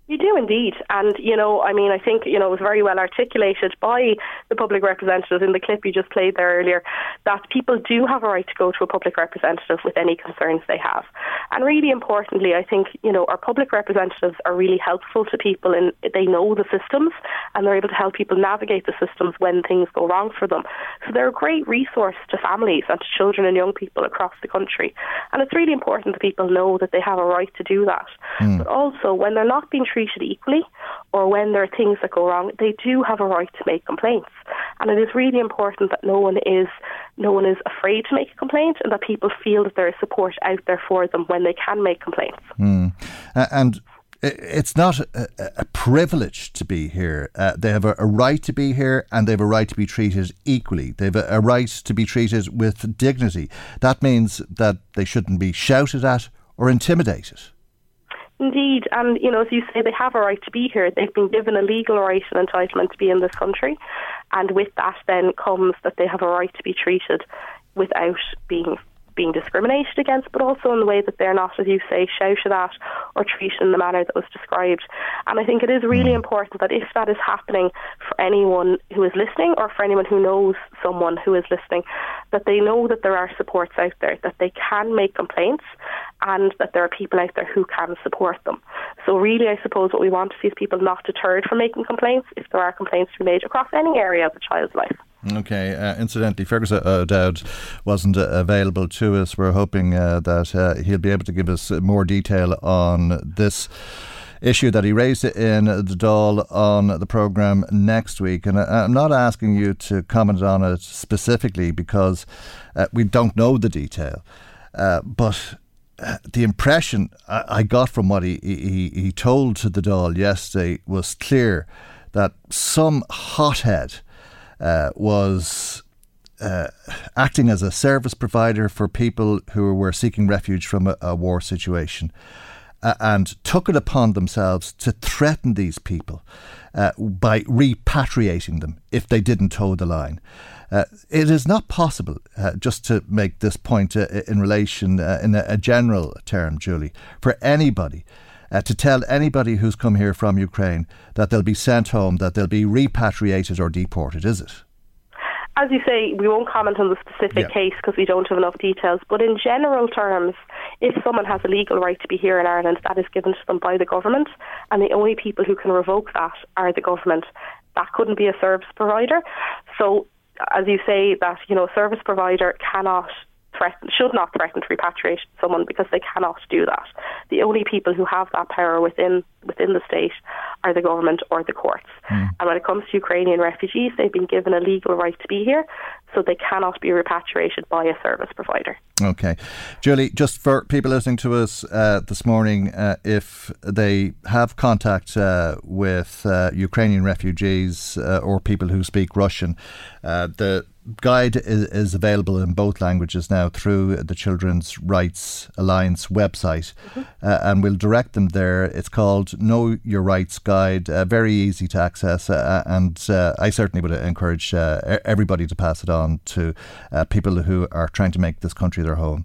You do indeed. And, you know, I mean, I think, you know, it was very well articulated by the public representative in the clip you just played there earlier, that people do have a right to go to a public representative with any concerns they have. And really importantly, I think, you know, our public representatives are really helpful to people, and they know the systems and they're able to help people navigate the systems when things go wrong for them. So they're a great resource to families and to children and young people across the country. And it's really important that people know that they have a right to do that. Mm. But also, when they're not being treated equally, or when there are things that go wrong, they do have a right to make complaints. And it is really important that no one is afraid to make a complaint, and that people feel that there is support out there for them when they can make complaints. Mm. And it's not a privilege to be here. They have a right to be here, and they have a right to be treated equally. They have a right to be treated with dignity. That means that they shouldn't be shouted at or intimidated. Indeed, and you know, as you say, they have a right to be here. They've been given a legal right and entitlement to be in this country, and with that then comes that they have a right to be treated without being discriminated against, but also in the way that they're not, as you say, shouted at or treated in the manner that was described. And I think it is really important that if that is happening for anyone who is listening, or for anyone who knows someone who is listening, that they know that there are supports out there, that they can make complaints, and that there are people out there who can support them. So really, I suppose what we want to see is people not deterred from making complaints if there are complaints to be made across any area of a child's life. Okay. Incidentally, Fergus O'Dowd wasn't available to us. We're hoping that he'll be able to give us more detail on this issue that he raised in the Dáil on the programme next week. And I'm not asking you to comment on it specifically because we don't know the detail. But the impression I got from what he told to the Dáil yesterday was clear that some hothead was acting as a service provider for people who were seeking refuge from a war situation and took it upon themselves to threaten these people by repatriating them if they didn't toe the line. It is not possible, just to make this point in relation, in a general term, Julie, for anybody to tell anybody who's come here from Ukraine that they'll be sent home, that they'll be repatriated or deported, is it? As you say, we won't comment on the specific case because we don't have enough details. But in general terms, if someone has a legal right to be here in Ireland, that is given to them by the government, and the only people who can revoke that are the government. That couldn't be a service provider. So, as you say, that, you know, a service provider should not threaten to repatriate someone because they cannot do that. The only people who have that power within the state are the government or the courts. Mm. And when it comes to Ukrainian refugees, they've been given a legal right to be here, so they cannot be repatriated by a service provider. Okay. Julie, just for people listening to us this morning, if they have contact with Ukrainian refugees or people who speak Russian, the guide is available in both languages now through the Children's Rights Alliance website, and we'll direct them there. It's called Know Your Rights Guide, very easy to access, and I certainly would encourage everybody to pass it on to people who are trying to make this country their home.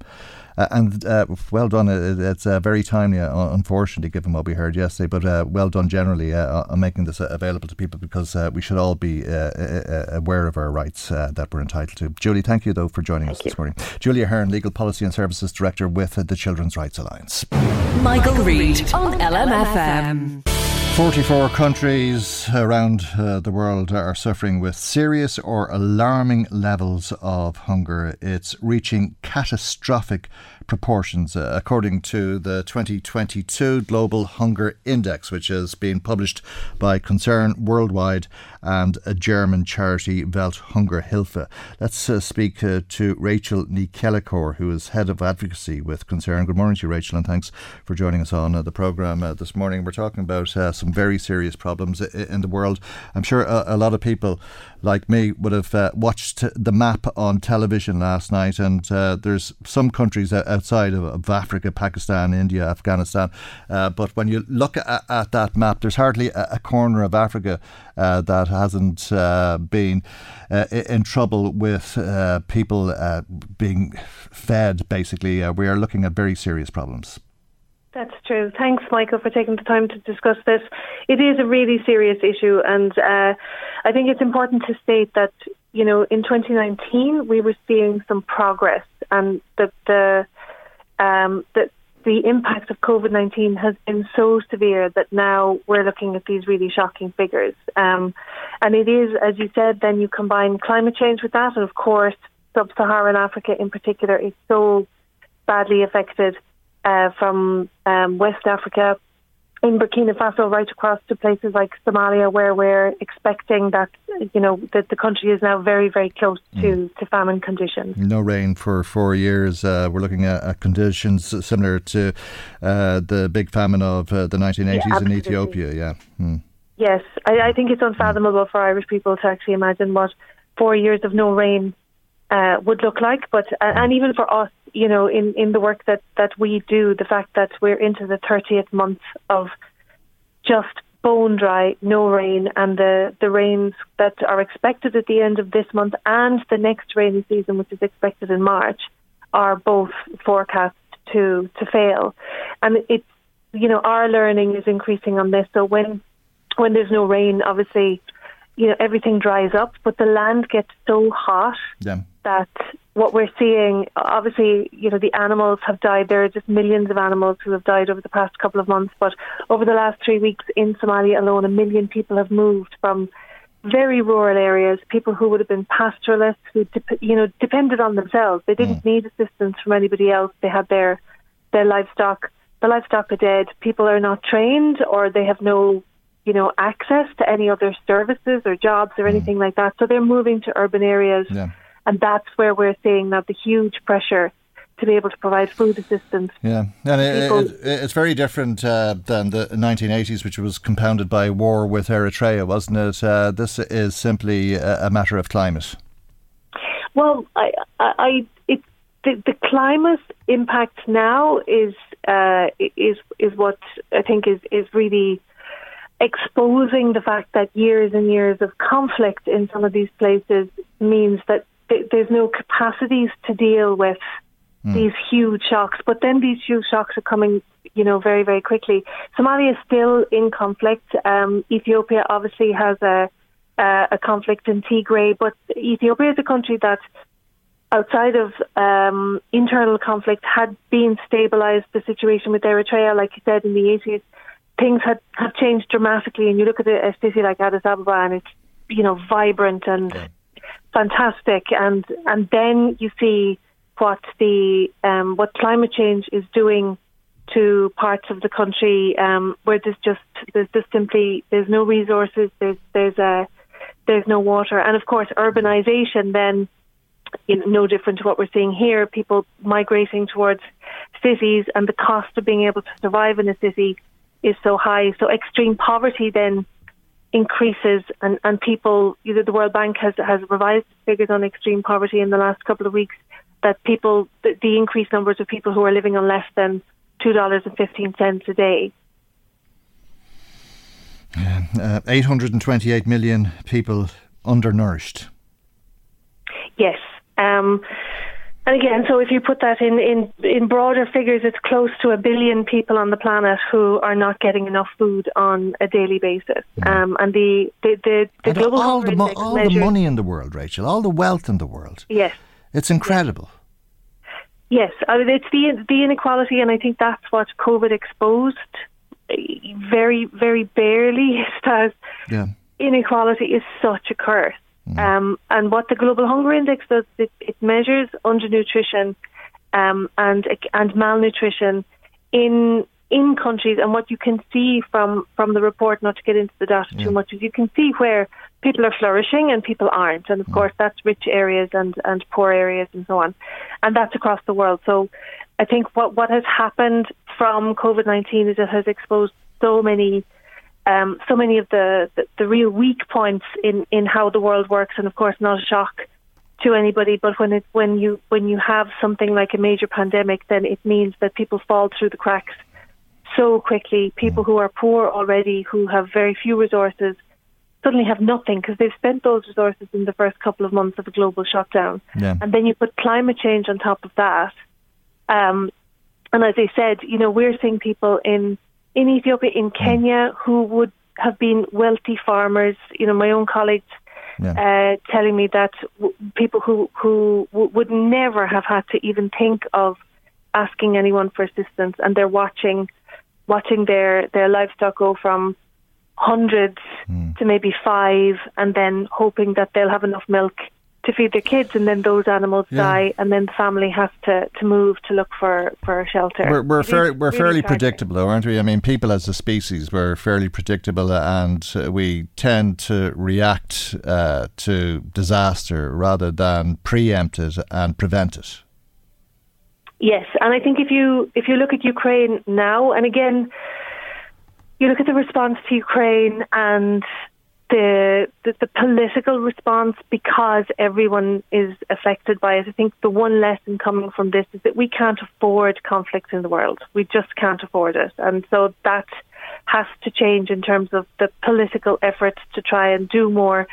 And well done. It's very timely, unfortunately, given what we heard yesterday, but well done generally on making this available to people, because we should all be aware of our rights that we're entitled to. Julie, thank you, though, for joining us this morning. Julia Hearn, Legal Policy and Services Director with the Children's Rights Alliance. Michael Reed on LMFM. 44 countries around the world are suffering with serious or alarming levels of hunger. It's reaching catastrophic proportions, according to the 2022 Global Hunger Index, which has been published by Concern Worldwide and a German charity, Welthungerhilfe. Let's speak to Rachel Nickelicor, who is Head of Advocacy with Concern. Good morning to you, Rachel, and thanks for joining us on the programme this morning. We're talking about some very serious problems in the world. I'm sure a lot of people like me would have watched the map on television last night, and there's some countries outside of Africa, Pakistan, India, Afghanistan, but when you look at that map, there's hardly a corner of Africa that hasn't been in trouble with people being fed, basically. We are looking at very serious problems. That's true. Thanks, Michael, for taking the time to discuss this. It is a really serious issue, and I think it's important to state that, you know, in 2019 we were seeing some progress, and that the impact of COVID-19 has been so severe that now we're looking at these really shocking figures. And it is, as you said, then you combine climate change with that, and of course sub-Saharan Africa in particular is so badly affected. From West Africa, in Burkina Faso, right across to places like Somalia, where we're expecting that, you know, that the country is now very, very close to famine conditions. No rain for 4 years. We're looking at conditions similar to the big famine of the 1980s in Ethiopia. Yeah. Mm. Yes, I think it's unfathomable for Irish people to actually imagine what 4 years of no rain would look like, but and even for us, you know, in the work that we do, the fact that we're into the 30th month of just bone dry, no rain, and the rains that are expected at the end of this month and the next rainy season, which is expected in March, are both forecast to fail. And it's, you know, our learning is increasing on this. So when there's no rain, obviously, you know, everything dries up, but the land gets so hot that what we're seeing, obviously, you know, the animals have died. There are just millions of animals who have died over the past couple of months. But over the last 3 weeks in Somalia alone, 1 million people have moved from very rural areas, people who would have been pastoralists, who, you know, depended on themselves. They didn't need assistance from anybody else. They had their livestock. The livestock are dead. People are not trained, or they have no, you know, access to any other services or jobs or anything like that. So they're moving to urban areas. Yeah. And that's where we're seeing now the huge pressure to be able to provide food assistance. Yeah, and it's very different than the 1980s, which was compounded by war with Eritrea, wasn't it? This is simply a matter of climate. Well, the climate impact now is what I think is really exposing the fact that years and years of conflict in some of these places means that there's no capacities to deal with these huge shocks. But then these huge shocks are coming, you know, very, very quickly. Somalia is still in conflict. Ethiopia obviously has a conflict in Tigray, but Ethiopia is a country that, outside of internal conflict, had been stabilised. The situation with Eritrea, like you said, in the 80s, things have changed dramatically. And you look at a city like Addis Ababa, and it's, you know, vibrant and fantastic, and then you see what the what climate change is doing to parts of the country where there's no resources, there's no water, and of course urbanization. Then, you know, no different to what we're seeing here. People migrating towards cities, and the cost of being able to survive in a city is so high. So extreme poverty then increases, and people, either the World Bank has revised figures on extreme poverty in the last couple of weeks, that people, the increased numbers of people who are living on less than $2.15 a day. 828 million people undernourished. Yes. And again, so if you put that in broader figures, it's close to 1 billion people on the planet who are not getting enough food on a daily basis. And the global hunger index measures... All the money in the world, Rachel, all the wealth in the world. Yes. It's incredible. Yes, I mean, it's the inequality, and I think that's what COVID exposed very, very barely, is inequality is such a curse. And what the Global Hunger Index does, it measures undernutrition and malnutrition in countries. And what you can see from the report, not to get into the data too much, is you can see where people are flourishing and people aren't. And of course, that's rich areas and poor areas and so on. And that's across the world. So I think what has happened from COVID-19 is it has exposed so many of the real weak points in how the world works, and of course not a shock to anybody, but when you have something like a major pandemic, then it means that people fall through the cracks so quickly. People who are poor already, who have very few resources, suddenly have nothing because they've spent those resources in the first couple of months of a global shutdown. And then you put climate change on top of that. And as I said, you know, we're seeing people in Ethiopia, in Kenya, who would have been wealthy farmers. You know, my own colleagues telling me that people who would never have had to even think of asking anyone for assistance, and they're watching their livestock go from hundreds to maybe five, and then hoping that they'll have enough milk to feed their kids, and then those animals die, and then the family has to move to look for shelter. We're fairly predictable, though, aren't we? I mean, people as a species, we're fairly predictable, and we tend to react to disaster rather than preempt it and prevent it. Yes, and I think if you look at Ukraine now, and again, you look at the response to Ukraine and the political response, because everyone is affected by it. I think the one lesson coming from this is that we can't afford conflict in the world. We just can't afford it. And so that has to change in terms of the political efforts to try and do more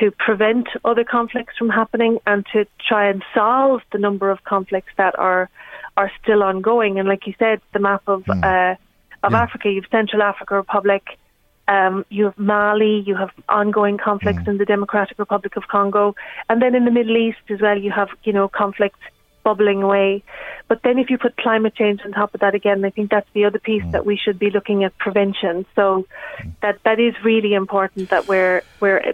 to prevent other conflicts from happening and to try and solve the number of conflicts that are still ongoing. And like you said, the map of Africa, you've Central African Republic, you have Mali, you have ongoing conflicts in the Democratic Republic of Congo, and then in the Middle East as well, you have, you know, conflict bubbling away. But then if you put climate change on top of that again, I think that's the other piece that we should be looking at, prevention. So that is really important, that we're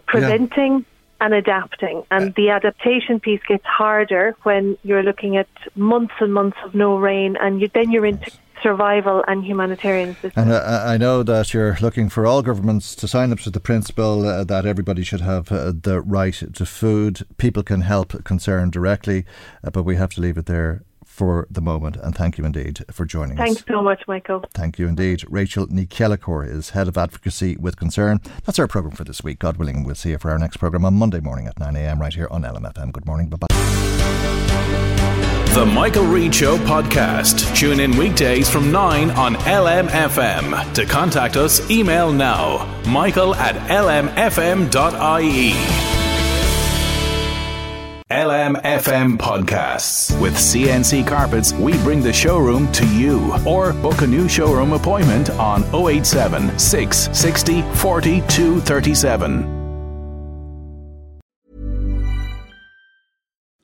preventing and adapting. And the adaptation piece gets harder when you're looking at months and months of no rain, and then you're into survival and humanitarian assistance. And I know that you're looking for all governments to sign up to the principle that everybody should have the right to food. People can help Concern directly, but we have to leave it there for the moment. And thank you indeed for joining us. Thanks so much, Michael. Thank you indeed. Rachel Nickelicor is Head of Advocacy with Concern. That's our programme for this week. God willing, we'll see you for our next programme on Monday morning at 9am right here on LMFM. Good morning. Bye-bye. The Michael Reed Show podcast. Tune in weekdays from 9 on LMFM. To contact us, email now, michael@lmfm.ie. LMFM Podcasts. With CNC Carpets, we bring the showroom to you. Or book a new showroom appointment on 087-660-40-237.